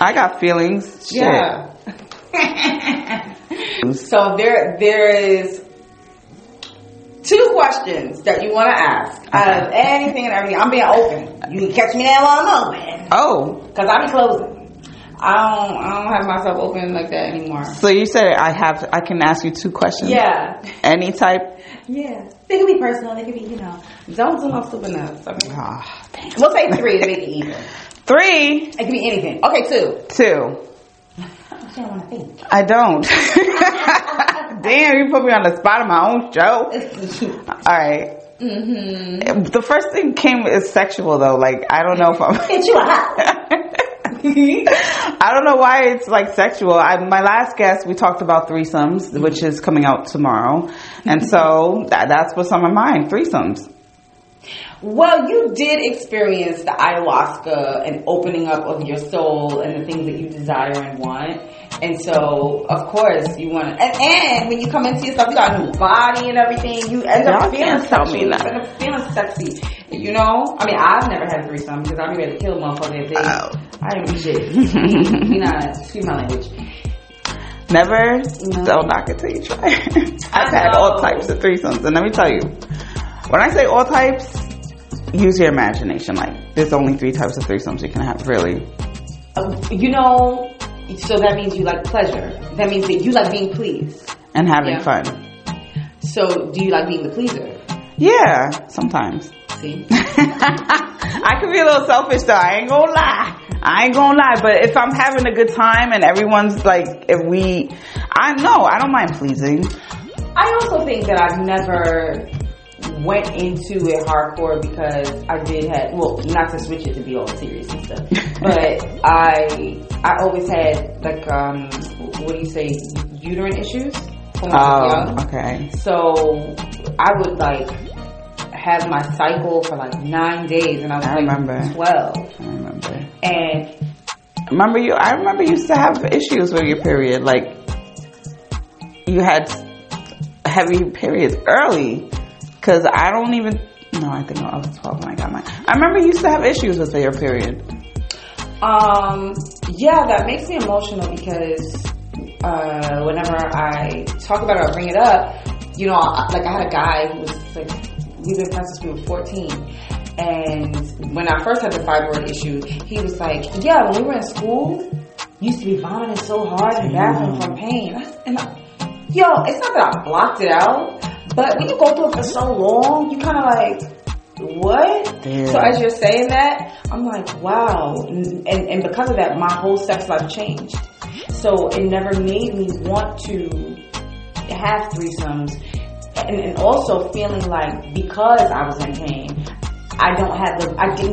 I got feelings. Shit. Yeah. So there is two questions that you want to ask out of anything and everything. I'm being open. You can catch me there while I'm open. Oh, because I be closing. I don't have myself open like that anymore. So you said I can ask you two questions. Yeah. Any type. Yeah, they can be personal. They can be, don't do no stupid nuts. We'll say three to make it even. Three? It can be anything. Okay, two. I don't want to think. I don't. Damn, you put me on the spot of my own show. All right. Mm-hmm. The first thing came is sexual, though. Like, I don't know if I'm. It's you hot. I don't know why it's like sexual. My last guest, we talked about threesomes, which is coming out tomorrow. And so that's what's on my mind, threesomes. Well, you did experience the ayahuasca and opening up of your soul and the things that you desire and want. And so, of course, you want to. And when you come into yourself, you got a new body and everything. You end up feeling sexy. You end up feeling sexy. You know? I mean, I've never had a threesome because I'm ready to kill a motherfucker. I ain't shit. You know, excuse my language. Never? No. Don't knock it till you try. I've had all types of threesomes. And let me tell you, when I say all types, use your imagination. Like, there's only three types of threesomes you can have, really. So that means you like pleasure. That means that you like being pleased. And having fun. So do you like being the pleaser? Yeah, sometimes. See? I can be a little selfish though. I ain't gonna lie. But if I'm having a good time and everyone's like, I don't mind pleasing. I also think that I've never went into it hardcore because I did have, well, not to switch it to be all serious and stuff, but I always had like uterine issues when I was young. Okay. So I would like have my cycle for like 9 days, and I was like 12. I remember. And I remember you used to have issues with your period, like you had heavy periods early. Because I think I was 12 when I got mine. I remember you used to have issues with your period. Yeah, that makes me emotional because whenever I talk about it or bring it up, like I had a guy who was like, we've been friends since we were 14. And when I first had the fibroid issue, he was like, yeah, when we were in school, you used to be vomiting so hard in the bathroom from pain. Yo, it's not that I blocked it out. But when you go through it for so long, you kind of like, what? Damn. So as you're saying that, I'm like, wow. And because of that, my whole sex life changed. So it never made me want to have threesomes. And also feeling like because I was in pain, I didn't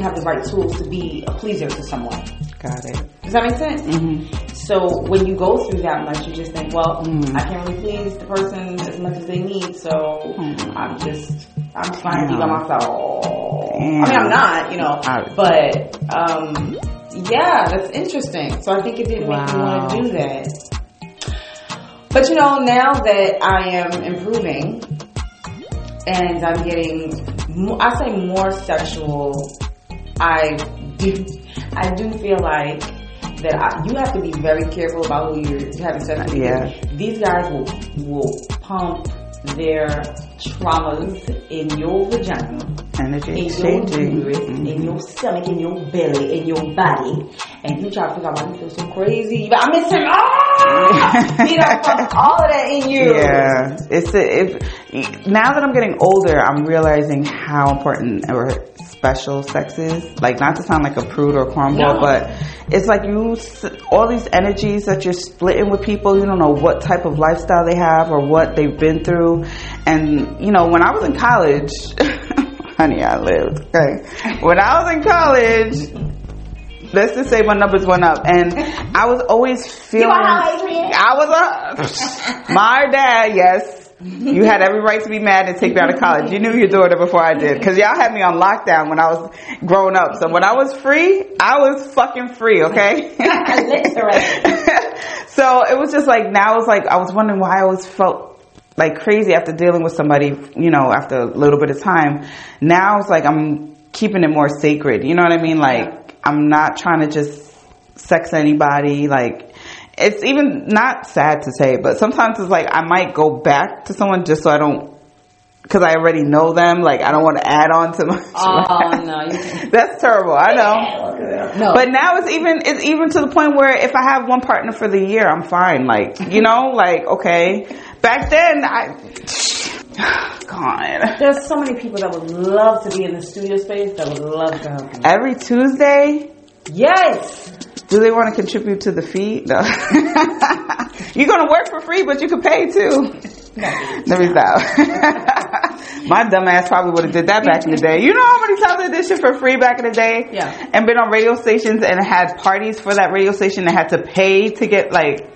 have the right tools to be a pleaser to someone. Got it. Does that make sense? Mm-hmm. So when you go through that much, you just think, well, I can't really please the person as much as they need, so I'm trying to be by myself. Damn. I mean, I'm not, but yeah, that's interesting. So I think it didn't make me want to do that. But now that I am improving and I'm getting, I say more sexual, I do feel like that you have to be very careful about who you're having sex with. Yeah. These guys will pump their traumas in your vagina, energy exchanging, in your stomach, in your belly, in your body, and you try to figure out why you feel so crazy. But I'm missing all of that in you. Yeah, it's now that I'm getting older, I'm realizing how important or special sex is. Like, not to sound like a prude or cornball, but it's like you, all these energies that you're splitting with people, you don't know what type of lifestyle they have or what they've been through. And, you know, when I was in college, honey, I lived, okay? When I was in college, let's just say my numbers went up, and I was always feeling. You my dad, yes. You had every right to be mad and take me out of college. You knew your daughter before I did, because y'all had me on lockdown when I was grown up. So when I was free, I was fucking free, okay? So it was just like, now it's like, I was wondering why I always felt like crazy after dealing with somebody, you know, after a little bit of time. Now it's like I'm keeping it more sacred. You know what I mean? Like, I'm not trying to just sex anybody. Like, it's even not sad to say, but sometimes it's like I might go back to someone just so I don't, because I already know them. Like, I don't want to add on to my. Oh no, you can't. That's terrible. I know. No. But now it's even to the point where if I have one partner for the year, I'm fine. Like, you know, like, okay. Back then, God. There's so many people that would love to be in the studio space that would love to help me. Every Tuesday? Yes! Do they want to contribute to the fee? No. You're going to work for free, but you can pay too. Let me stop. My dumb ass probably would have did that back in the day. You know how many times I did shit for free back in the day? Yeah. And been on radio stations and had parties for that radio station and had to pay to get, like...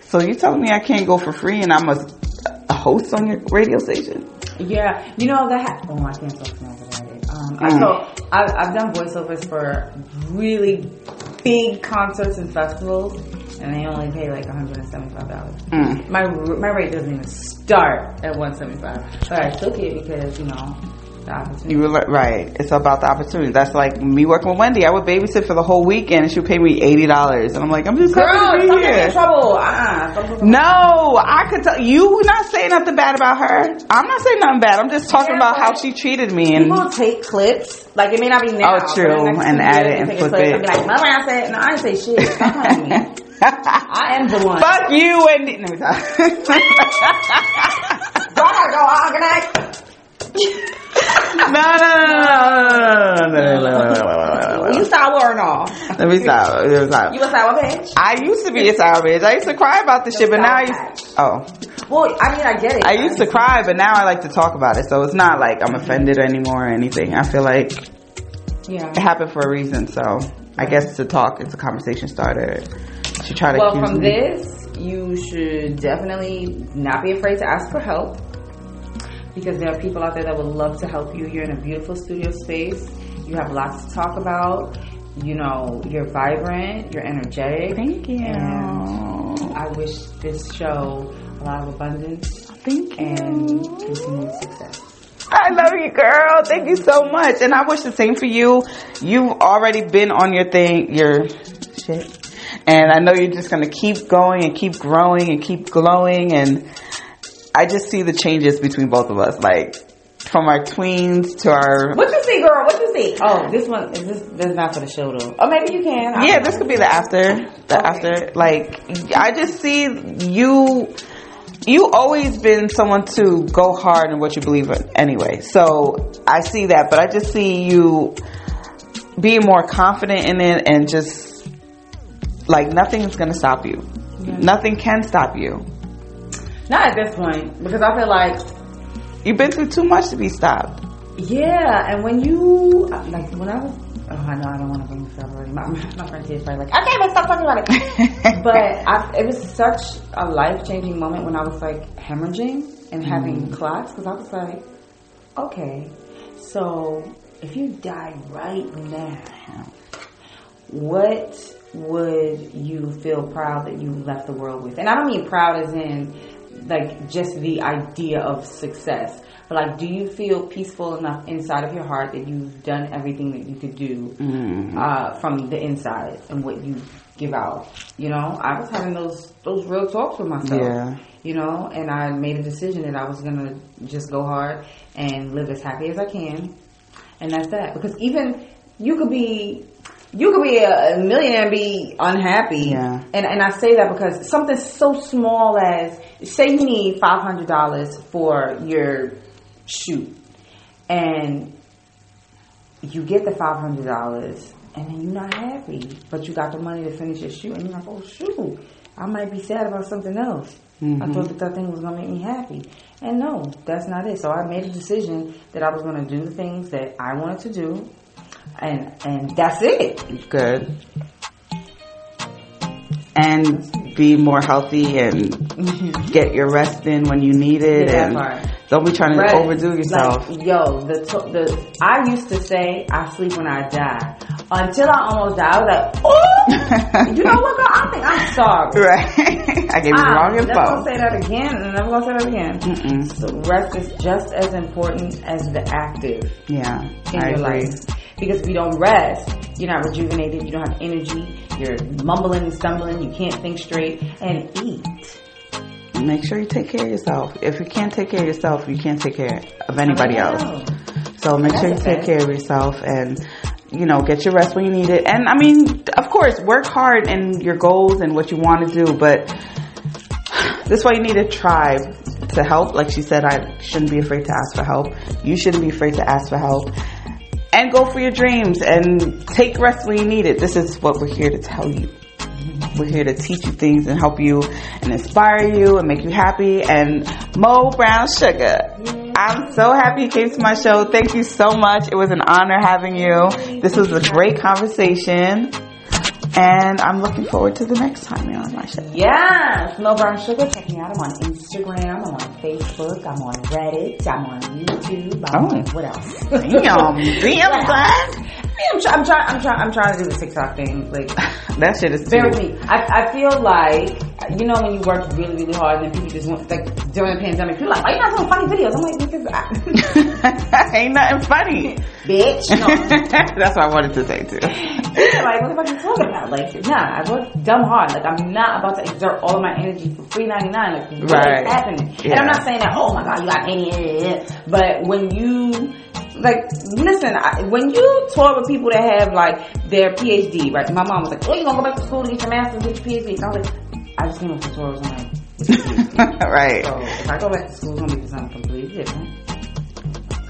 So you telling me I can't go for free and I'm a host on your radio station? Yeah. You know, that... Oh, I can't talk about it. So I've done voiceovers for really big concerts and festivals, and they only pay like $175. My rate doesn't even start at $175. But I took it because, you know... You were right. It's about the opportunity. That's like me working with Wendy. I would babysit for the whole weekend, and she would pay me $80. And I'm like, I'm just happy to be here. Girl, in trouble. No, I could tell you. Not saying nothing bad about her. I'm not saying nothing bad. I'm just talking about how she treated me. And people take clips. Like, it may not be now. Oh, true. And add it and flip it. And be like, Mother, I said, no, I didn't say shit. Stop me. I am the one. Fuck you, Wendy. No, I go organize. No. You sour or no? Let me stop. You a sour bitch? I used to be a sour bitch. I used to cry about this shit, but now well, I mean, I get it. I used to cry, but now I like to talk about it. So it's not like I'm offended anymore or anything. I feel like it happened for a reason. So I guess to talk, it's a conversation starter. She tried to. Well, from this, you should definitely not be afraid to ask for help. Because there are people out there that would love to help you. You're in a beautiful studio space. You have lots to talk about. You know, you're vibrant. You're energetic. Thank you. And I wish this show a lot of abundance. Thank you. And continued success. I love you, girl. Thank you so much. And I wish the same for you. You've already been on your thing, your shit. And I know you're just going to keep going and keep growing and keep glowing, and... I just see the changes between both of us, like from our tweens to our. What you see, girl? What you see? Oh, this one is this is not for the show though. Oh, maybe you can. Yeah, this could be the after. After, like, I just see you. You always been someone to go hard in what you believe in, anyway. So I see that, but I just see you being more confident in it, and just like nothing's gonna stop you. Yeah. Nothing can stop you. Not at this point, because I feel like you've been through too much to be stopped. Yeah, and when you I know I don't want to bring this up already. My friend is probably like, okay, but stop talking about it. But it was such a life changing moment when I was like hemorrhaging and having clots, because I was like, okay, so if you die right now, what would you feel proud that you left the world with? And I don't mean proud as in like just the idea of success, but like, do you feel peaceful enough inside of your heart that you've done everything that you could do from the inside and what you give out? You know, I was having those real talks with myself, you know, and I made a decision that I was gonna just go hard and live as happy as I can, and that's that. Because even you could be You could be a millionaire and be unhappy. Yeah. And I say that because something so small as, say you need $500 for your shoot. And you get the $500 and then you're not happy. But you got the money to finish your shoot and you're like, oh shoot, I might be sad about something else. Mm-hmm. I thought that thing was going to make me happy. And no, that's not it. So I made a decision that I was going to do the things that I wanted to do. And that's it. Good. And be more healthy and get your rest in when you need it. Yeah, and don't be trying to overdo yourself. Like, yo, I used to say I sleep when I die. Until I almost died, I was like, ooh, you know what, girl? I think I'm sorry. Right. I gave you the wrong info. I'm never going to say that again, and I'm never going to say that again. Mm-mm. So rest is just as important as the active in your life. Because if you don't rest, you're not rejuvenated, you don't have energy, you're mumbling and stumbling, you can't think straight, and eat. Make sure you take care of yourself. If you can't take care of yourself, you can't take care of anybody else. So make sure you take care of yourself and... you know, get your rest when you need it. And I mean, of course, work hard in your goals and what you want to do, but that's why you need a tribe to help. Like she said, I shouldn't be afraid to ask for help. You shouldn't be afraid to ask for help. And go for your dreams and take rest when you need it. This is what we're here to tell you. We're here to teach you things and help you and inspire you and make you happy. And Mo Brown Sugar, I'm so happy you came to my show. Thank you so much. It was an honor having you. This was a great conversation. And I'm looking forward to the next time you're on my show. Yes, Mo Brown Sugar. Check me out. I'm on Instagram. I'm on Facebook. I'm on Reddit. I'm on YouTube. I'm on what else? Damn, I'm trying to do the TikTok thing. Like that shit is bear with me. I feel like, you know, when you work really, really hard and people just want, like during the pandemic, people are like, why you not doing funny videos? I'm like, because ain't nothing funny. Bitch. No. That's what I wanted to say too. Yeah, like what the fuck are you talking about? Like, nah, I work dumb hard. Like I'm not about to exert all of my energy for $3.99. Like what's happening? Yeah. And I'm not saying that, oh my god, you got any, but when you like, listen, when you talk with people that have, like, their PhD, right? My mom was like, oh, you going to go back to school to get your master's, get your PhD? And I was like, I just came up with tutorials on my right. So, if I go back to school, it's going to be something completely different.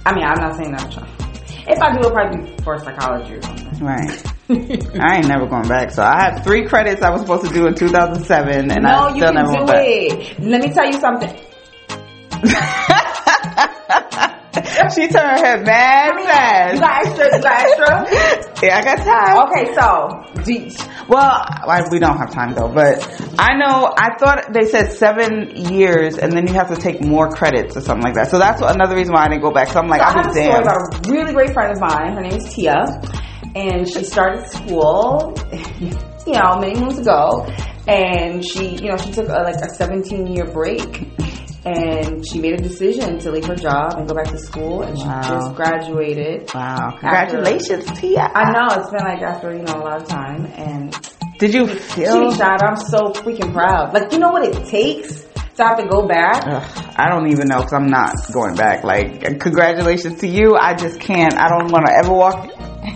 I mean, I'm not saying that I'm trying. If I do, it'll probably be for psychology or something. Right. I ain't never going back. So I had 3 credits I was supposed to do in 2007, and I still never went back. No, you can do it. Let me tell you something. She turned her head mad fast. You got extra? Yeah, I got time. Okay, so. We don't have time though, but I know, I thought they said 7 years and then you have to take more credits or something like that. So that's another reason why I didn't go back. So I'm like, so I have a story about a really great friend of mine. Her name is Tia. And she started school, you know, many moons ago. And she took a 17-year break. And she made a decision to leave her job and go back to school, and she just graduated. Wow. Congratulations, Tia. I know. It's been after, a lot of time. And did you feel? She shot. I'm so freaking proud. Like, you know what it takes to have to go back? Ugh, I don't even know because I'm not going back. Like, congratulations to you. I just can't. I don't want to ever walk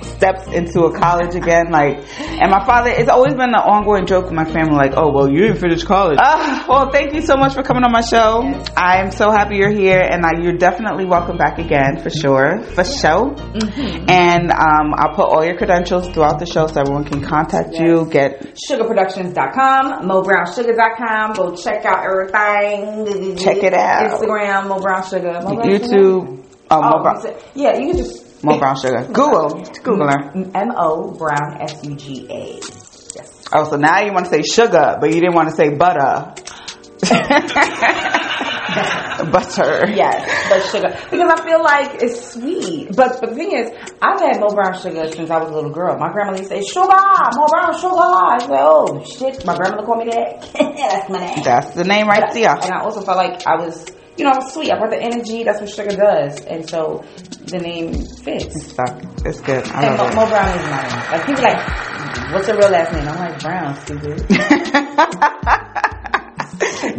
steps into a college again. And my father, it's always been an ongoing joke with my family, oh, well, you didn't finish college. Well, thank you so much for coming on my show. Yes. I'm so happy you're here, and you're definitely welcome back again, for sure. Mm-hmm. And I'll put all your credentials throughout the show so everyone can contact you. Get sugarproductions.com, mobrownsugar.com. Go check out everything. Check it out. Instagram, Mo Brown Sugar. YouTube. Yeah, you can just Mo Brown Sugar. Google her. M-O Brown S-U-G-A. Yes. Oh, so now you want to say sugar, but you didn't want to say butter. Butter. Yes, but sugar. Because I feel like it's sweet. But the thing is, I've had Mo Brown Sugar since I was a little girl. My grandmother used to say, sugar, Mo Brown Sugar. I said, oh, shit. My grandmother called me that. That's my name. That's the name right there. And I also felt like I was... I'm sweet. I brought the energy. That's what sugar does. And so the name fits. It's stuck. It's good. I love Mo Brown is my name. Like, people what's your real last name? I'm like, Brown, stupid.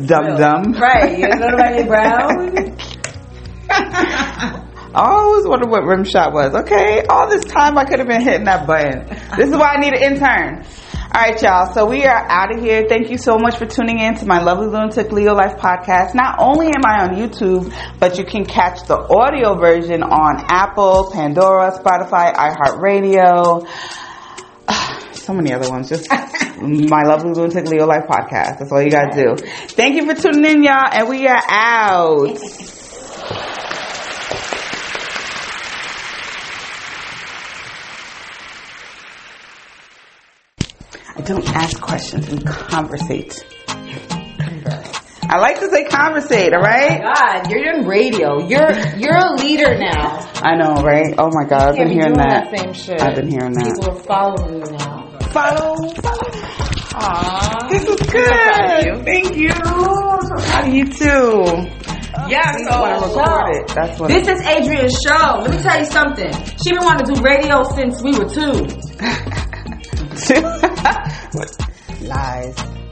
Dumb. Right. You know nobody named Brown? I always wondered what rim shot was. Okay. All this time I could have been hitting that button. This is why I need an intern. All right, y'all. So we are out of here. Thank you so much for tuning in to my lovely Lunatic Leo Life podcast. Not only am I on YouTube, but you can catch the audio version on Apple, Pandora, Spotify, iHeartRadio. So many other ones. Just my lovely Lunatic Leo Life podcast. That's all you got to do. Thank you for tuning in, y'all. And we are out. Don't ask questions, we conversate. I like to say conversate, all right? Oh my God, you're doing radio. You're a leader now. I know, right? Oh my God, I've been hearing that same shit. I've been hearing that. People are following you now. Follow. Aww. This is good. So thank you. I'm so proud of you too. Yeah, so that's what this is Adrian's show. Let me tell you something. She been wanting to do radio since we were two. Lies.